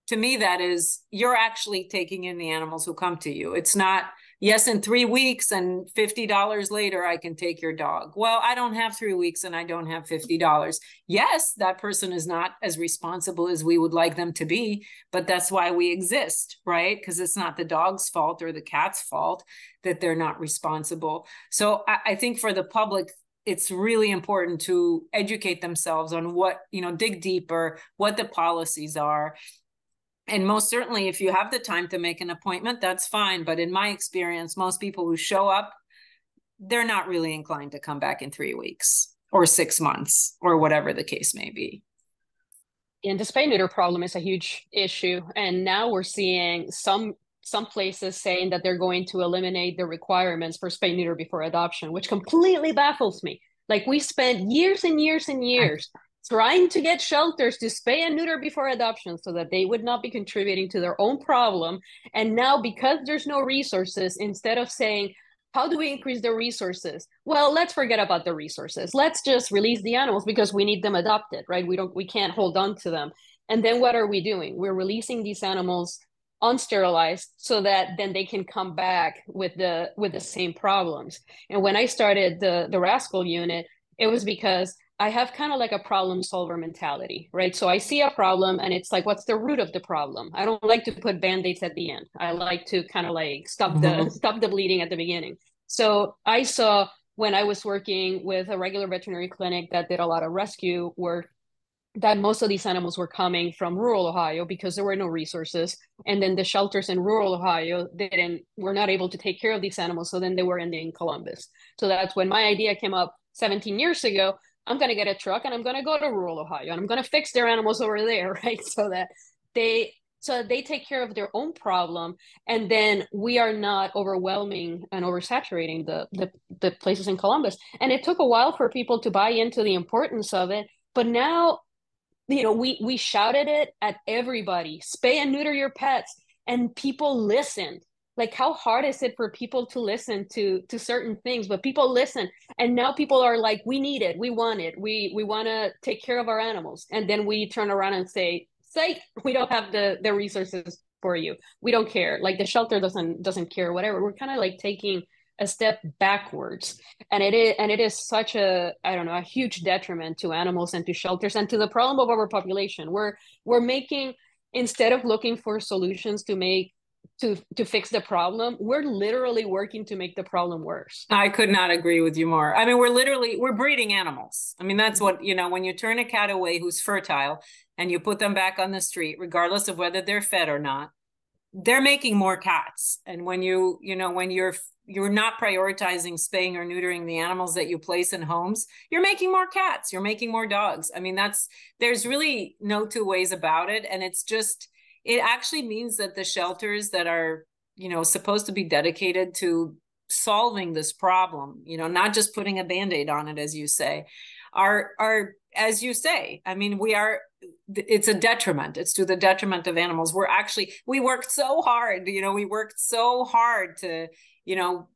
to me, that is, you're actually taking in the animals who come to you. It's not, yes, in three weeks and fifty dollars later, I can take your dog. Well, I don't have three weeks and I don't have fifty dollars. Yes, that person is not as responsible as we would like them to be, but that's why we exist, right? Because it's not the dog's fault or the cat's fault that they're not responsible. So I, I think for the public, it's really important to educate themselves on what, you know, dig deeper, what the policies are. And most certainly, if you have the time to make an appointment, that's fine. But in my experience, most people who show up, they're not really inclined to come back in three weeks or six months or whatever the case may be. And the spay neuter problem is a huge issue. And now we're seeing some some places saying that they're going to eliminate the requirements for spay neuter before adoption, which completely baffles me. Like, we spent years and years and years I- trying to get shelters to spay and neuter before adoption so that they would not be contributing to their own problem. And now, because there's no resources, instead of saying, how do we increase the resources? Well, let's forget about the resources. Let's just release the animals because we need them adopted, right? We don't, we can't hold on to them. And then what are we doing? We're releasing these animals unsterilized so that then they can come back with the, with the same problems. And when I started the, the Rascal Unit, it was because I have kind of like a problem solver mentality, right? So I see a problem and it's like, what's the root of the problem? I don't like to put Band-Aids at the end. I like to kind of like stop the mm-hmm. stop the bleeding at the beginning. So I saw when I was working with a regular veterinary clinic that did a lot of rescue work, that most of these animals were coming from rural Ohio because there were no resources. And then the shelters in rural Ohio didn't were not able to take care of these animals. So then they were ending in Columbus. So that's when my idea came up seventeen years ago. I'm going to get a truck and I'm going to go to rural Ohio and I'm going to fix their animals over there, right? So that they so that they take care of their own problem. And then we are not overwhelming and oversaturating the, the, the places in Columbus. And it took a while for people to buy into the importance of it. But now, you know, we, we shouted it at everybody, spay and neuter your pets, and people listened. Like, how hard is it for people to listen to, to certain things? But people listen. And now people are like, we need it. We want it. We we want to take care of our animals. And then we turn around and say, psych, we don't have the, the resources for you. We don't care. Like, the shelter doesn't doesn't care, whatever. We're kind of like taking a step backwards. And it is and it is such a, I don't know, a huge detriment to animals and to shelters and to the problem of overpopulation. We're we're making, instead of looking for solutions to make to to fix the problem, we're literally working to make the problem worse. I could not agree with you more. I mean, we're literally, we're breeding animals. I mean, that's what, you know, when you turn a cat away who's fertile and you put them back on the street, regardless of whether they're fed or not, they're making more cats. And when you, you know, when you're, you're not prioritizing spaying or neutering the animals that you place in homes, you're making more cats, you're making more dogs. I mean, that's, there's really no two ways about it. And it's just, it actually means that the shelters that are, you know, supposed to be dedicated to solving this problem, you know, not just putting a Band-Aid on it, as you say, are, are, as you say, I mean, we are, it's a detriment. It's to the detriment of animals. We're actually, we worked so hard, you know, we worked so hard to, you know,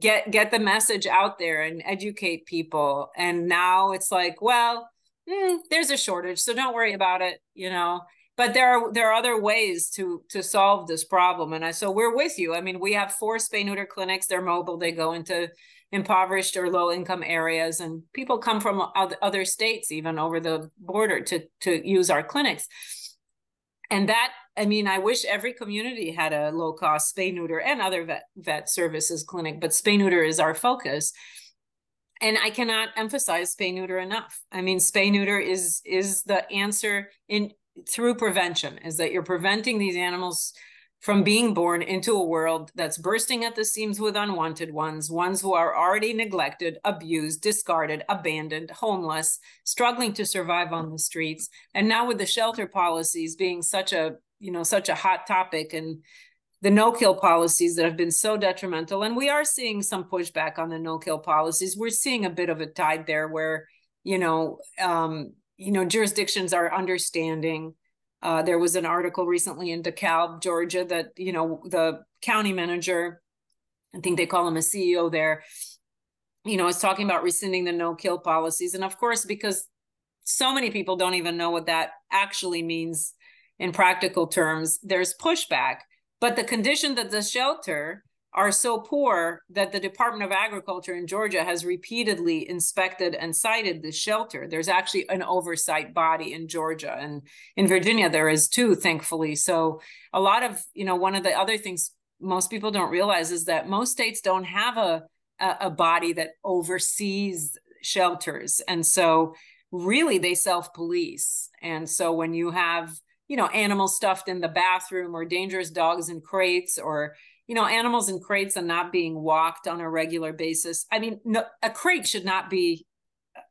get, get the message out there and educate people. And now it's like, well, mm, there's a shortage, so don't worry about it, you know. But there are there are other ways to to solve this problem, and I so we're with you. I mean, we have four spay neuter clinics. They're mobile. They go into impoverished or low income areas, and people come from other states, even over the border, to to use our clinics. And that, I mean, I wish every community had a low cost spay neuter and other vet vet services clinic, but spay neuter is our focus. And I cannot emphasize spay neuter enough. I mean, spay neuter is is the answer in. Through prevention, is that you're preventing these animals from being born into a world that's bursting at the seams with unwanted ones, ones who are already neglected, abused, discarded, abandoned, homeless, struggling to survive on the streets. And now with the shelter policies being such a, you know, such a hot topic, and the no-kill policies that have been so detrimental. And we are seeing some pushback on the no-kill policies. We're seeing a bit of a tide there where, you know, um, you know, jurisdictions are understanding. Uh, there was an article recently in DeKalb, Georgia, that, you know, the county manager, I think they call him a C E O there, you know, is talking about rescinding the no-kill policies. And of course, because so many people don't even know what that actually means in practical terms, there's pushback. But the condition that the shelter are so poor that the Department of Agriculture in Georgia has repeatedly inspected and cited the shelter. There's actually an oversight body in Georgia, and in Virginia there is too, thankfully. So a lot of, you know, one of the other things most people don't realize is that most states don't have a, a, a body that oversees shelters. And so really they self-police. And so when you have, you know, animals stuffed in the bathroom or dangerous dogs in crates or, you know, animals in crates are not being walked on a regular basis. I mean, no, a crate should not be,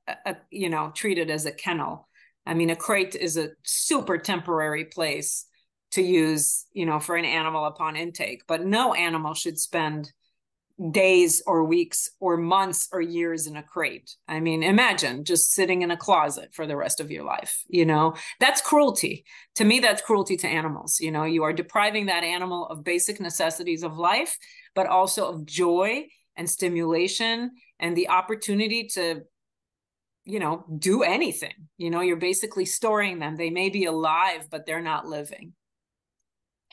a, a, you know, treated as a kennel. I mean, a crate is a super temporary place to use, you know, for an animal upon intake. But no animal should spend days or weeks or months or years in a crate. I mean, imagine just sitting in a closet for the rest of your life. You know, that's cruelty. To me, that's cruelty to animals. You know, you are depriving that animal of basic necessities of life, but also of joy and stimulation and the opportunity to, you know, do anything. You know, you're basically storing them. They may be alive, but they're not living.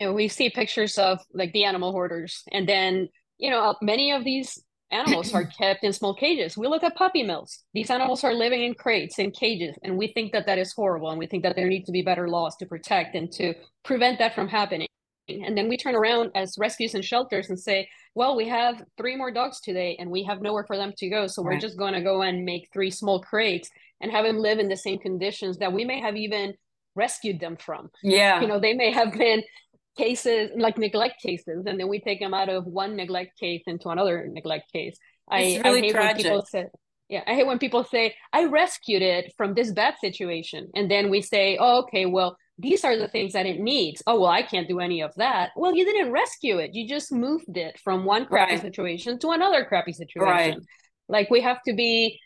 And we see pictures of like the animal hoarders, and then, you know, many of these Animals are kept in small cages. We look at puppy mills. These animals are living in crates, in cages, and we think that that is horrible, and we think that there need to be better laws to protect and to prevent that from happening. And then we turn around as rescues and shelters and say, well, we have three more dogs today and we have nowhere for them to go. So we're right. just going to go and make three small crates and have them live in the same conditions that we may have even rescued them from. Yeah. You know, they may have been cases like neglect cases. And then we take them out of one neglect case into another neglect case. It's I, really I hate tragic. When people say, yeah, I hate when people say, I rescued it from this bad situation. And then we say, oh, okay, well, these are the things that it needs. Oh, well, I can't do any of that. Well, you didn't rescue it. You just moved it from one crappy right. situation to another crappy situation. Right. Like we have to be,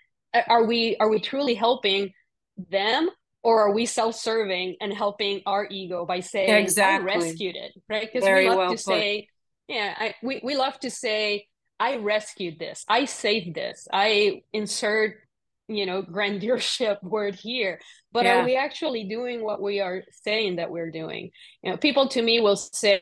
are we, are we truly helping them, or are we self-serving and helping our ego by saying, exactly. I rescued it, right? Because we love well to put. say, yeah, I, we, we love to say, I rescued this. I saved this. I insert you know, grandeurship word here, but yeah. are we actually doing what we are saying that we're doing? You know, people to me will say,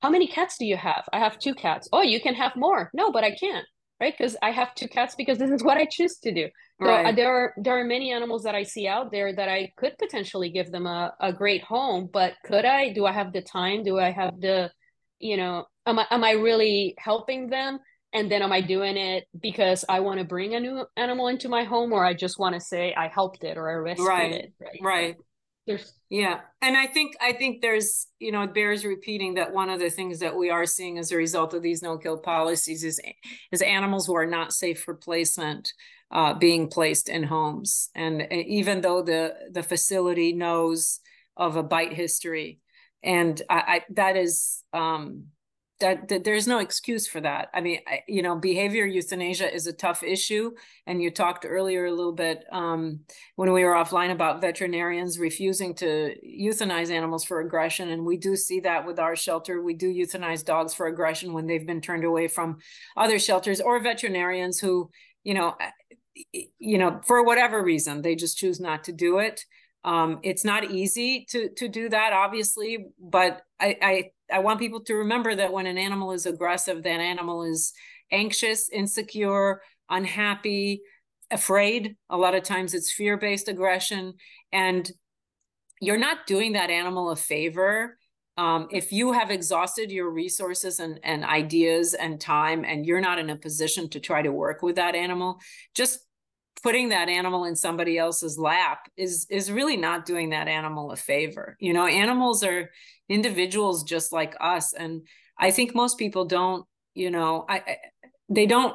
how many cats do you have? I have two cats. Oh, you can have more. No, but I can't, right? Because I have two cats because this is what I choose to do. So right. uh, there are, there are many animals that I see out there that I could potentially give them a, a great home, but could I, do I have the time? Do I have the, you know, am I, am I really helping them? And then am I doing it because I want to bring a new animal into my home, or I just want to say I helped it or I rescued right. it? Right. Right. There's- yeah. And I think, I think there's, you know, it bears repeating that one of the things that we are seeing as a result of these no-kill policies is, is animals who are not safe for placement uh, being placed in homes. And even though the, the facility knows of a bite history, and I, I that is, um, That, that there's no excuse for that. I mean, I, you know, behavior euthanasia is a tough issue. And you talked earlier a little bit um, when we were offline about veterinarians refusing to euthanize animals for aggression. And we do see that with our shelter. We do euthanize dogs for aggression when they've been turned away from other shelters, or veterinarians who, you know, you know, for whatever reason, they just choose not to do it. Um, it's not easy to to do that, obviously, but I, I I want people to remember that when an animal is aggressive, that animal is anxious, insecure, unhappy, afraid. A lot of times it's fear-based aggression, and you're not doing that animal a favor. Um, if you have exhausted your resources and, and ideas and time, and you're not in a position to try to work with that animal, just putting that animal in somebody else's lap is, is really not doing that animal a favor. You know, animals are individuals just like us. And I think most people don't, you know, I, I they don't,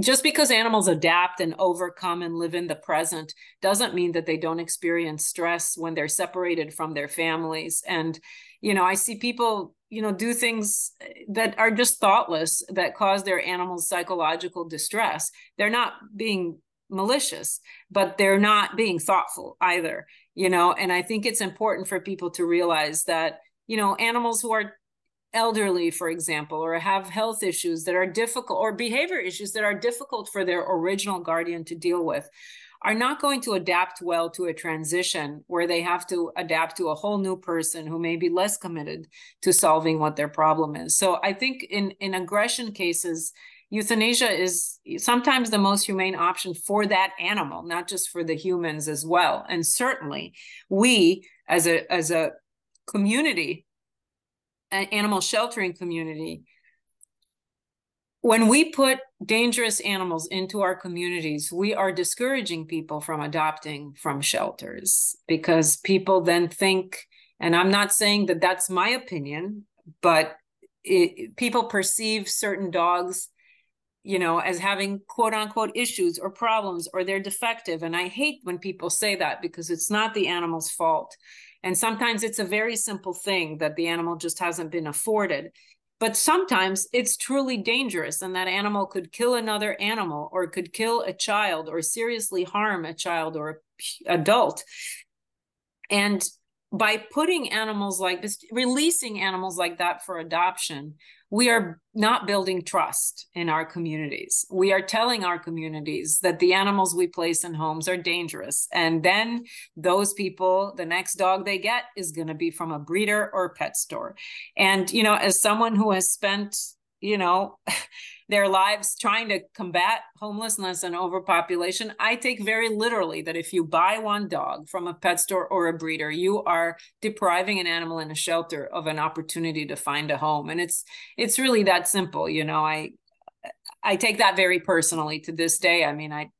just because animals adapt and overcome and live in the present doesn't mean that they don't experience stress when they're separated from their families. And, you know, I see people, you know, do things that are just thoughtless that cause their animals psychological distress. They're not being malicious, but they're not being thoughtful either, you know? And I think it's important for people to realize that, you know, animals who are elderly, for example, or have health issues that are difficult, or behavior issues that are difficult for their original guardian to deal with, are not going to adapt well to a transition where they have to adapt to a whole new person who may be less committed to solving what their problem is. So I think in, in aggression cases, euthanasia is sometimes the most humane option for that animal, not just for the humans as well. And certainly we, as a as a community, an animal sheltering community, when we put dangerous animals into our communities, we are discouraging people from adopting from shelters, because people then think, and I'm not saying that that's my opinion, but it, people perceive certain dogs, you know, as having quote unquote issues or problems, or they're defective. And I hate when people say that, because it's not the animal's fault. And sometimes it's a very simple thing that the animal just hasn't been afforded. But sometimes it's truly dangerous, and that animal could kill another animal, or could kill a child, or seriously harm a child or an adult. And by putting animals like this, releasing animals like that for adoption, we are not building trust in our communities. We are telling our communities that the animals we place in homes are dangerous. And then those people, the next dog they get is going to be from a breeder or a pet store. And, you know, as someone who has spent you know, their lives trying to combat homelessness and overpopulation, I take very literally that if you buy one dog from a pet store or a breeder, you are depriving an animal in a shelter of an opportunity to find a home. And it's it's really that simple. You know, I I take that very personally to this day. I mean, I,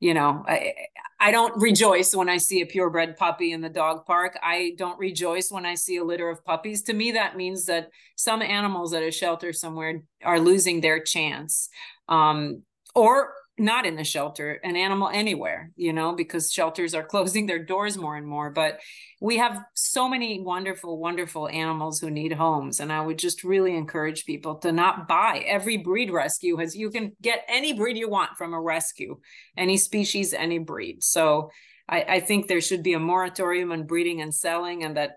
you know, I, I don't rejoice when I see a purebred puppy in the dog park. I don't rejoice when I see a litter of puppies. To me, that means that some animals at a shelter somewhere are losing their chance, um, or not in the shelter, an animal anywhere, you know, because shelters are closing their doors more and more. But we have so many wonderful, wonderful animals who need homes. And I would just really encourage people to not buy. Every breed rescue has, you can get any breed you want from a rescue, any species, any breed. So I, I think there should be a moratorium on breeding and selling, and that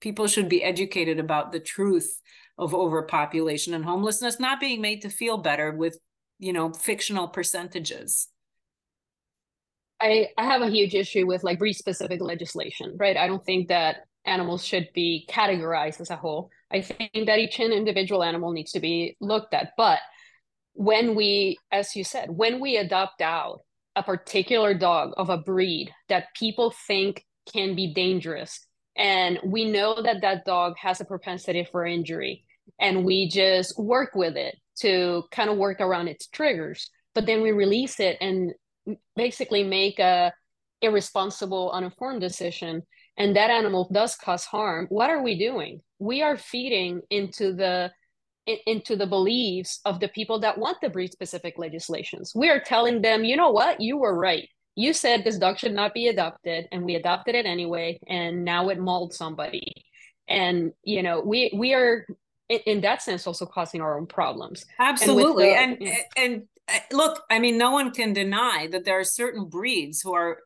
people should be educated about the truth of overpopulation and homelessness, not being made to feel better with, you know, fictional percentages. I, I have a huge issue with like breed specific legislation, right? I don't think that animals should be categorized as a whole. I think that each individual animal needs to be looked at. But when we, as you said, when we adopt out a particular dog of a breed that people think can be dangerous, and we know that that dog has a propensity for injury, and we just work with it to kind of work around its triggers, but then we release it and basically make a irresponsible, uninformed decision, and that animal does cause harm. What are we doing? We are feeding into the into the beliefs of the people that want the breed-specific legislations. We are telling them, you know what? You were right. You said this dog should not be adopted, and we adopted it anyway, and now it mauled somebody. And, you know, we we are... in that sense, also causing our own problems. Absolutely. And, the, and, yeah. and and look, I mean, no one can deny that there are certain breeds who are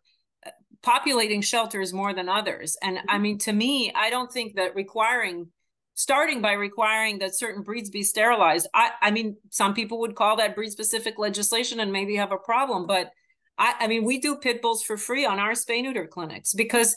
populating shelters more than others. And mm-hmm. I mean, to me, I don't think that requiring, starting by requiring that certain breeds be sterilized, I, I mean, some people would call that breed-specific legislation and maybe have a problem. But I, I mean, we do pit bulls for free on our spay-neuter clinics, because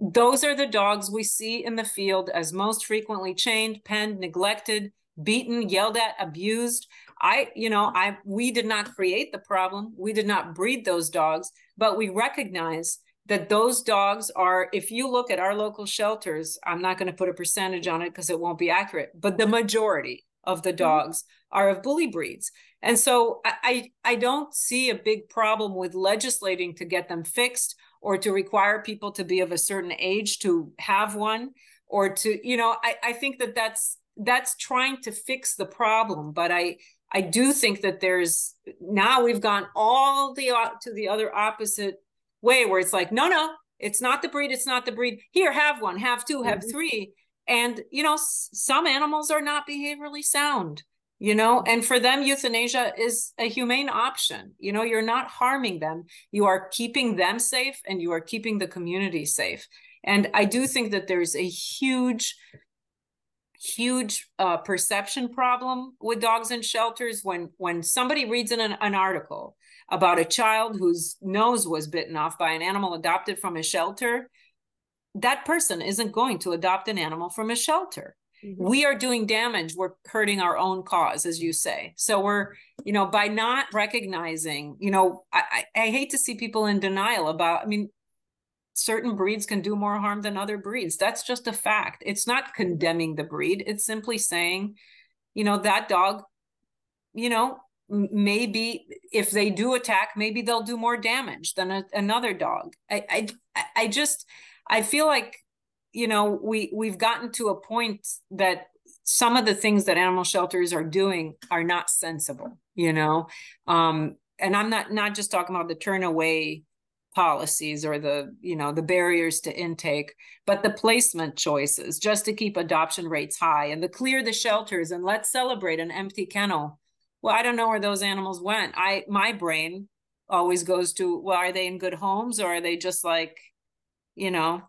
those are the dogs we see in the field as most frequently chained, penned, neglected, beaten, yelled at, abused. I, you know, I, we did not create the problem. We did not breed those dogs, but we recognize that those dogs are, if you look at our local shelters, I'm not going to put a percentage on it because it won't be accurate, but the majority of the dogs are of bully breeds. And so I, I, I don't see a big problem with legislating to get them fixed, or to require people to be of a certain age to have one, or to, you know, I, I think that that's, that's trying to fix the problem. But I, I do think that there's, now we've gone all the, to the other opposite way, where it's like, no, no, it's not the breed. It's not the breed. Here, have one, have two, have mm-hmm. three. And, you know, s- some animals are not behaviorally sound, you know, and for them, euthanasia is a humane option. You know, you're not harming them. You are keeping them safe, and you are keeping the community safe. And I do think that there's a huge, huge uh, perception problem with dogs in shelters. When, when somebody reads in an, an article about a child whose nose was bitten off by an animal adopted from a shelter, that person isn't going to adopt an animal from a shelter. We are doing damage. We're hurting our own cause, as you say. So we're, you know, by not recognizing, you know, I, I hate to see people in denial about, I mean, certain breeds can do more harm than other breeds. That's just a fact. It's not condemning the breed. It's simply saying, you know, that dog, you know, maybe if they do attack, maybe they'll do more damage than a, another dog. I, I, I just, I feel like, you know, we, we've gotten to a point that some of the things that animal shelters are doing are not sensible, you know? Um, and I'm not, not just talking about the turn away policies or the, you know, the barriers to intake, but the placement choices just to keep adoption rates high, and the clear the shelters and let's celebrate an empty kennel. Well, I don't know where those animals went. I, my brain always goes to, well, are they in good homes, or are they just like, you know,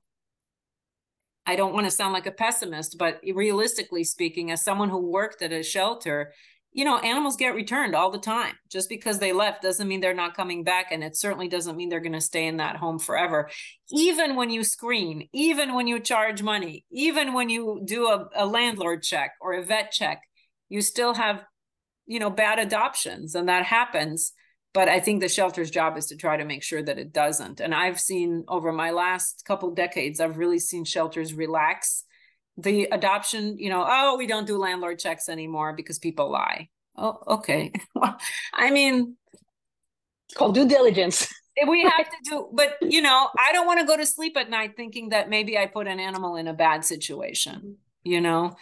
I don't want to sound like a pessimist, but realistically speaking, as someone who worked at a shelter, you know, animals get returned all the time. Just because they left doesn't mean they're not coming back. And it certainly doesn't mean they're going to stay in that home forever. Even when you screen, even when you charge money, even when you do a, a landlord check or a vet check, you still have you know, bad adoptions, and that happens. But I think the shelter's job is to try to make sure that it doesn't. And I've seen over my last couple decades, I've really seen shelters relax the adoption, you know, oh, we don't do landlord checks anymore because people lie. Oh, okay. Well, I mean, it's called due diligence. We have to do, but you know, I don't want to go to sleep at night thinking that maybe I put an animal in a bad situation, you know?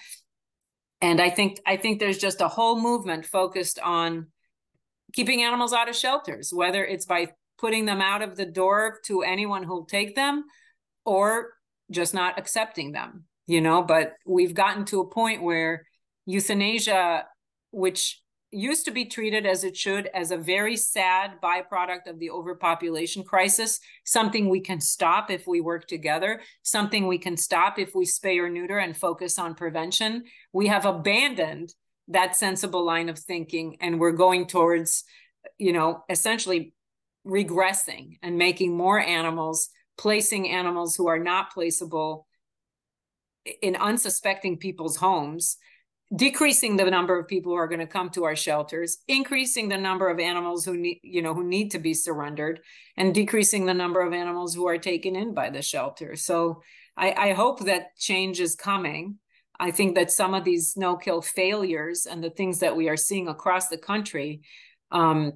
And I think, I think there's just a whole movement focused on keeping animals out of shelters, whether it's by putting them out of the door to anyone who'll take them or just not accepting them, you know, but we've gotten to a point where euthanasia, which used to be treated as it should as a very sad byproduct of the overpopulation crisis, something we can stop if we work together, something we can stop if we spay or neuter and focus on prevention. We have abandoned that sensible line of thinking, and we're going towards, you know, essentially regressing and making more animals, placing animals who are not placeable in unsuspecting people's homes, decreasing the number of people who are going to come to our shelters, increasing the number of animals who need, you know, who need to be surrendered, and decreasing the number of animals who are taken in by the shelter. So I, I hope that change is coming. I think that some of these no-kill failures and the things that we are seeing across the country um,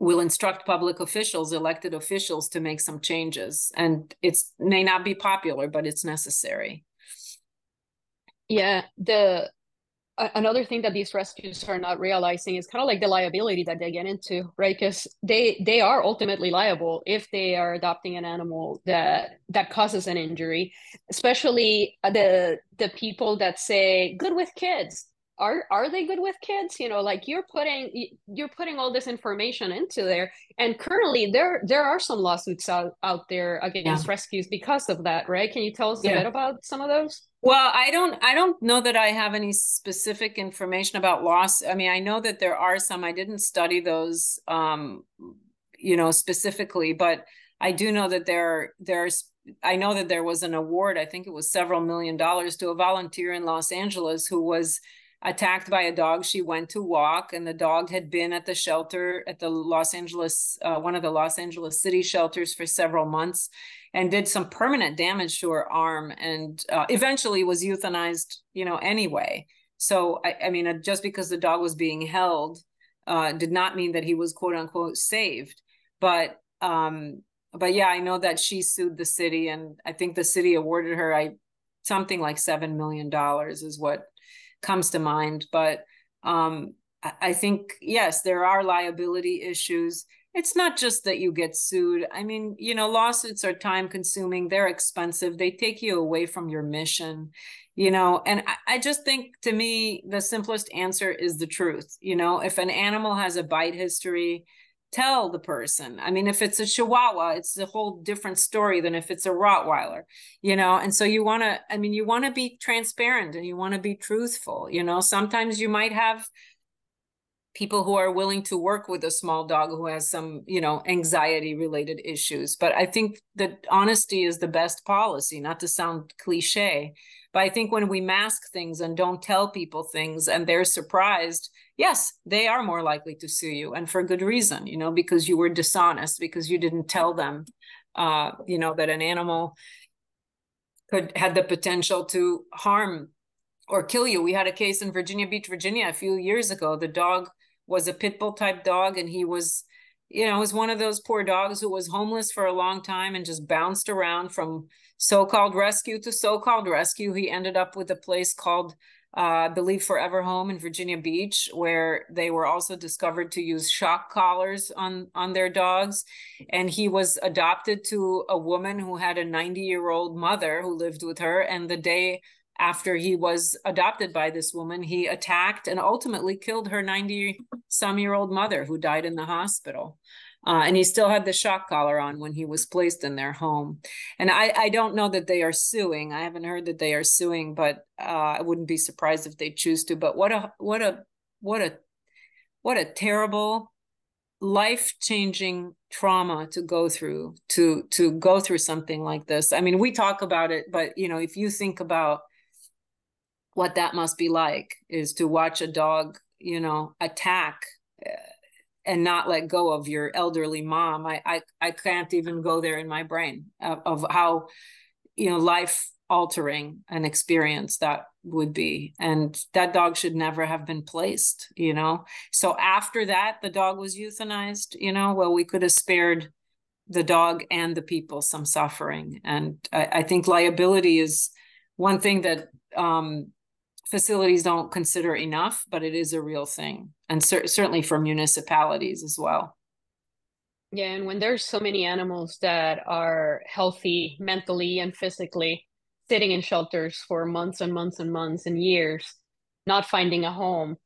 will instruct public officials, elected officials, to make some changes. And it may not be popular, but it's necessary. Yeah, the another thing that these rescues are not realizing is kind of like the liability that they get into, right? Because they they are ultimately liable if they are adopting an animal that that causes an injury, especially the the people that say good with kids. Are are they good with kids? You know, like you're putting you're putting all this information into there, and currently there there are some lawsuits out, out there against yeah. rescues because of that, right? Can you tell us yeah. a bit about some of those? Well, I don't I don't know that I have any specific information about loss. I mean, I know that there are some. I didn't study those, um, you know, specifically, but I do know that there there's I know that there was an award. I think it was several million dollars to a volunteer in Los Angeles who was attacked by a dog. She went to walk, and the dog had been at the shelter at the Los Angeles, uh, one of the Los Angeles city shelters for several months, and did some permanent damage to her arm, and uh, eventually was euthanized, you know, anyway. So, I, I mean, just because the dog was being held uh, did not mean that he was quote unquote saved. But, um, but yeah, I know that she sued the city, and I think the city awarded her I, something like seven million dollars is what comes to mind. But um, I think, yes, there are liability issues. It's not just that you get sued. I mean, you know, lawsuits are time consuming. They're expensive. They take you away from your mission, you know, and I, I just think, to me, the simplest answer is the truth. You know, if an animal has a bite history, tell the person. I mean, if it's a Chihuahua, it's a whole different story than if it's a Rottweiler, you know? And so you want to, I mean, you want to be transparent and you want to be truthful, you know? Sometimes you might have people who are willing to work with a small dog who has some, you know, anxiety related issues. But I think that honesty is the best policy, not to sound cliche, but I think when we mask things and don't tell people things and they're surprised, yes, they are more likely to sue you, and for good reason, you know, because you were dishonest, because you didn't tell them, uh, you know, that an animal could had the potential to harm or kill you. We had a case in Virginia Beach, Virginia, a few years ago. The dog was a pit bull type dog, and he was, you know, was one of those poor dogs who was homeless for a long time and just bounced around from so-called rescue to so-called rescue. He ended up with a place called, uh, I believe, Forever Home in Virginia Beach, where they were also discovered to use shock collars on, on their dogs. And he was adopted to a woman who had a ninety-year-old mother who lived with her. And the day after he was adopted by this woman, he attacked and ultimately killed her ninety-some-year-old mother, who died in the hospital. Uh, and he still had the shock collar on when he was placed in their home. And I, I don't know that they are suing. I haven't heard that they are suing, but uh, I wouldn't be surprised if they choose to. But what a what a what a what a terrible, life-changing trauma to go through, to to go through something like this. I mean, we talk about it, but you know, if you think about what that must be like, is to watch a dog you know, attack and not let go of your elderly mom. I, I, I can't even go there in my brain of, of how, you know, life altering an experience that would be. And that dog should never have been placed, you know? So after that, the dog was euthanized, you know, well, we could have spared the dog and the people some suffering. And I, I think liability is one thing that um, facilities don't consider enough, but it is a real thing. And cer- certainly for municipalities as well. Yeah. And when there's so many animals that are healthy mentally and physically, sitting in shelters for months and months and months and years, not finding a home,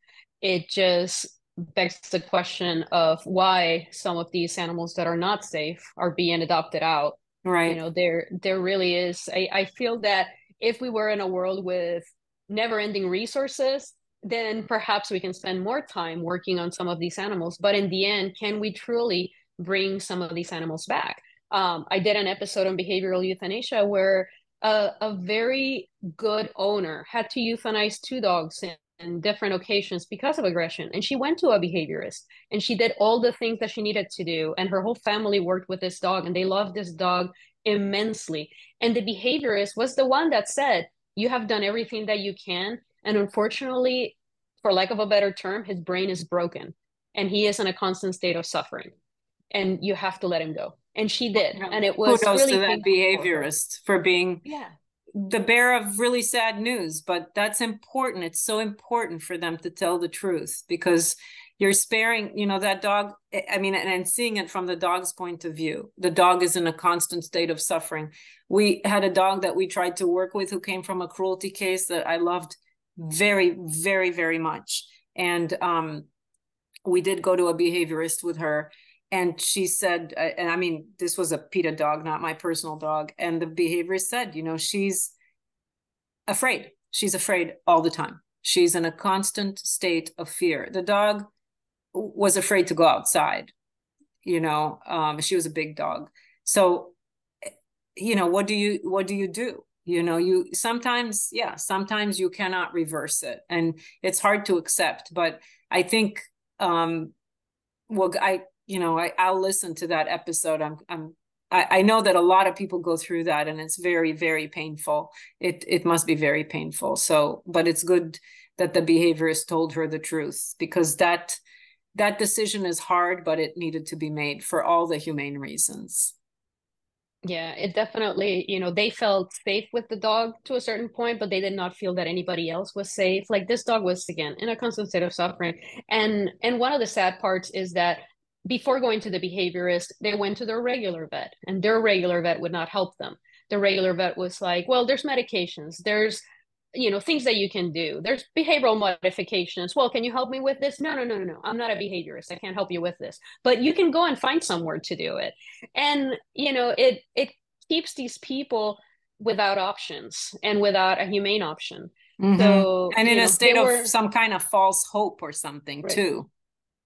it just begs the question of why some of these animals that are not safe are being adopted out. Right. You know, there, there really is. I, I feel that if we were in a world with never-ending resources, then perhaps we can spend more time working on some of these animals. But in the end, can we truly bring some of these animals back? Um, I did an episode on behavioral euthanasia where a, a very good owner had to euthanize two dogs in, in different occasions because of aggression. And she went to a behaviorist and she did all the things that she needed to do. And her whole family worked with this dog and they loved this dog immensely. And the behaviorist was the one that said, you have done everything that you can. And unfortunately, for lack of a better term, his brain is broken and he is in a constant state of suffering and you have to let him go. And she did. And it was kudos really to that behaviorist for being yeah. the bearer of really sad news, but that's important. It's so important for them to tell the truth because you're sparing, you know, that dog, I mean, and, and seeing it from the dog's point of view, the dog is in a constant state of suffering. We had a dog that we tried to work with who came from a cruelty case that I loved very, very, very much. And um, we did go to a behaviorist with her. And she said, uh, and I mean, this was a PETA dog, not my personal dog. And the behaviorist said, you know, she's afraid. She's afraid all the time. She's in a constant state of fear. The dog was afraid to go outside, you know, um, she was a big dog. So, you know, what do you, what do you do? You know, you sometimes, yeah, sometimes you cannot reverse it and it's hard to accept, but I think, um, well, I, you know, I, I'll listen to that episode. I'm, I'm, I, I know that a lot of people go through that and it's very, very painful. It, it must be very painful. So, but it's good that the behaviorist told her the truth because that, that decision is hard, but it needed to be made for all the humane reasons. Yeah, it definitely, you know, they felt safe with the dog to a certain point, but they did not feel that anybody else was safe. Like this dog was, again, in a constant state of suffering. And and one of the sad parts is that before going to the behaviorist, they went to their regular vet and their regular vet would not help them. The regular vet was like, well, there's medications, there's you know, things that you can do. There's behavioral modifications. Well, can you help me with this? No, no, no, no, no. I'm not a behaviorist. I can't help you with this, but you can go and find somewhere to do it. And, you know, it, it keeps these people without options and without a humane option. Mm-hmm. So, and in know, a state of were... some kind of false hope or something right. too.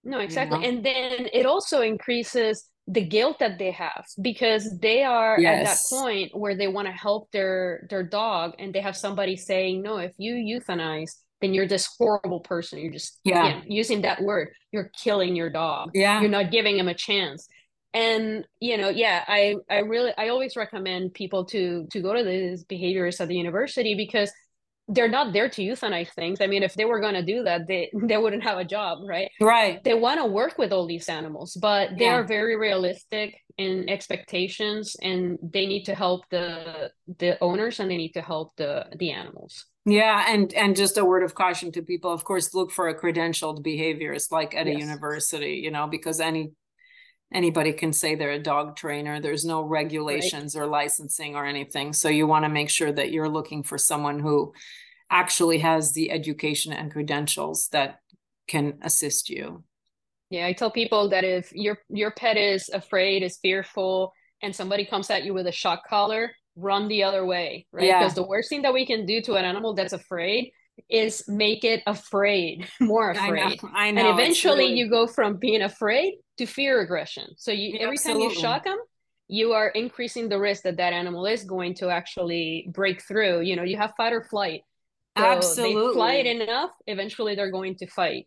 No, exactly. You know? And then it also increases the guilt that they have because they are yes. at that point where they want to help their their dog and they have somebody saying, no, if you euthanize, then you're this horrible person. You're just yeah. again, using that word. You're killing your dog. Yeah. You're not giving him a chance. And, you know, yeah, I, I really, I always recommend people to, to go to these behaviorists at the university because they're not there to euthanize things. I mean, if they were going to do that, they, they wouldn't have a job, right? Right. They want to work with all these animals, but they yeah. are very realistic in expectations and they need to help the the owners and they need to help the, the animals. Yeah. And, and just a word of caution to people, of course, look for a credentialed behaviorist like at yes. a university, you know, because any anybody can say they're a dog trainer. There's no regulations right. or licensing or anything. So you want to make sure that you're looking for someone who actually has the education and credentials that can assist you. Yeah. I tell people that if your, your pet is afraid, is fearful, and somebody comes at you with a shock collar, run the other way, right? Yeah. Because the worst thing that we can do to an animal that's afraid is make it afraid, more afraid. I know. I know. And eventually really... you go from being afraid to fear aggression. So you, yeah, every absolutely. time you shock them, you are increasing the risk that that animal is going to actually break through. You know, you have fight or flight. So absolutely. They fly it enough, eventually they're going to fight.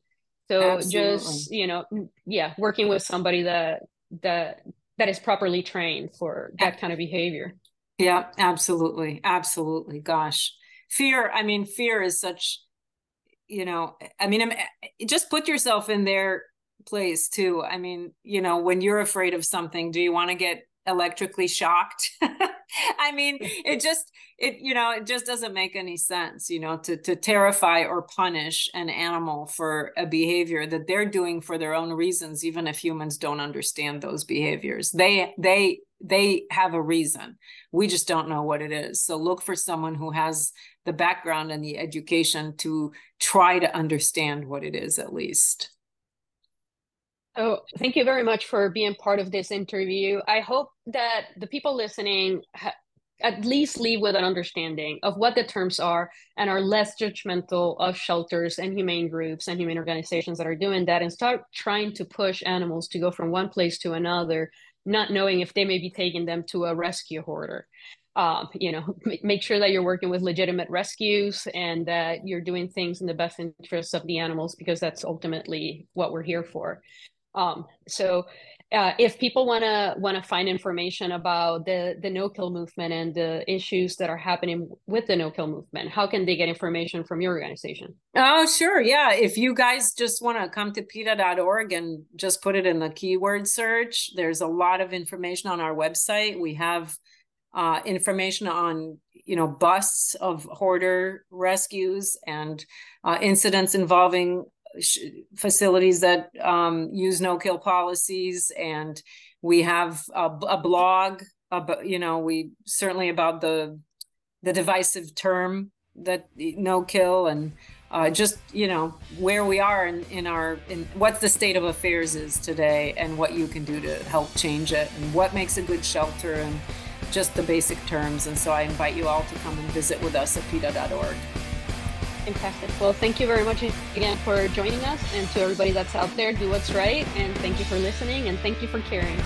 So Absolutely. just, you know, yeah, working with somebody that that that is properly trained for that kind of behavior. Yeah, absolutely. Absolutely. Gosh, fear. I mean, fear is such, you know, I mean, just put yourself in their place too. I mean, you know, when you're afraid of something, do you want to get electrically shocked? I mean, it just, it, you know, it just doesn't make any sense, you know, to, to terrify or punish an animal for a behavior that they're doing for their own reasons. Even if humans don't understand those behaviors, they, they, they have a reason. We just don't know what it is. So look for someone who has the background and the education to try to understand what it is, at least. Oh, thank you very much for being part of this interview. I hope that the people listening ha- at least leave with an understanding of what the terms are and are less judgmental of shelters and humane groups and humane organizations that are doing that, and start trying to push animals to go from one place to another, not knowing if they may be taking them to a rescue hoarder. Um, you know, m- make sure that you're working with legitimate rescues and that you're doing things in the best interests of the animals, because that's ultimately what we're here for. Um, so uh, if people want to want to find information about the, the no-kill movement and the issues that are happening with the no-kill movement, how can they get information from your organization? Oh, sure. Yeah. If you guys just want to come to PETA dot org and just put it in the keyword search, there's a lot of information on our website. We have uh, information on, you know, busts of hoarder rescues and uh, incidents involving facilities that um, use no-kill policies, and we have a, a blog. About, you know, we certainly about the the divisive term that no-kill, and uh, just, you know, where we are in, in our in what the state of affairs is today, and what you can do to help change it, and what makes a good shelter, and just the basic terms. And so I invite you all to come and visit with us at PETA dot org. Fantastic. Well, thank you very much again for joining us, and to everybody that's out there, do what's right, and thank you for listening, and thank you for caring.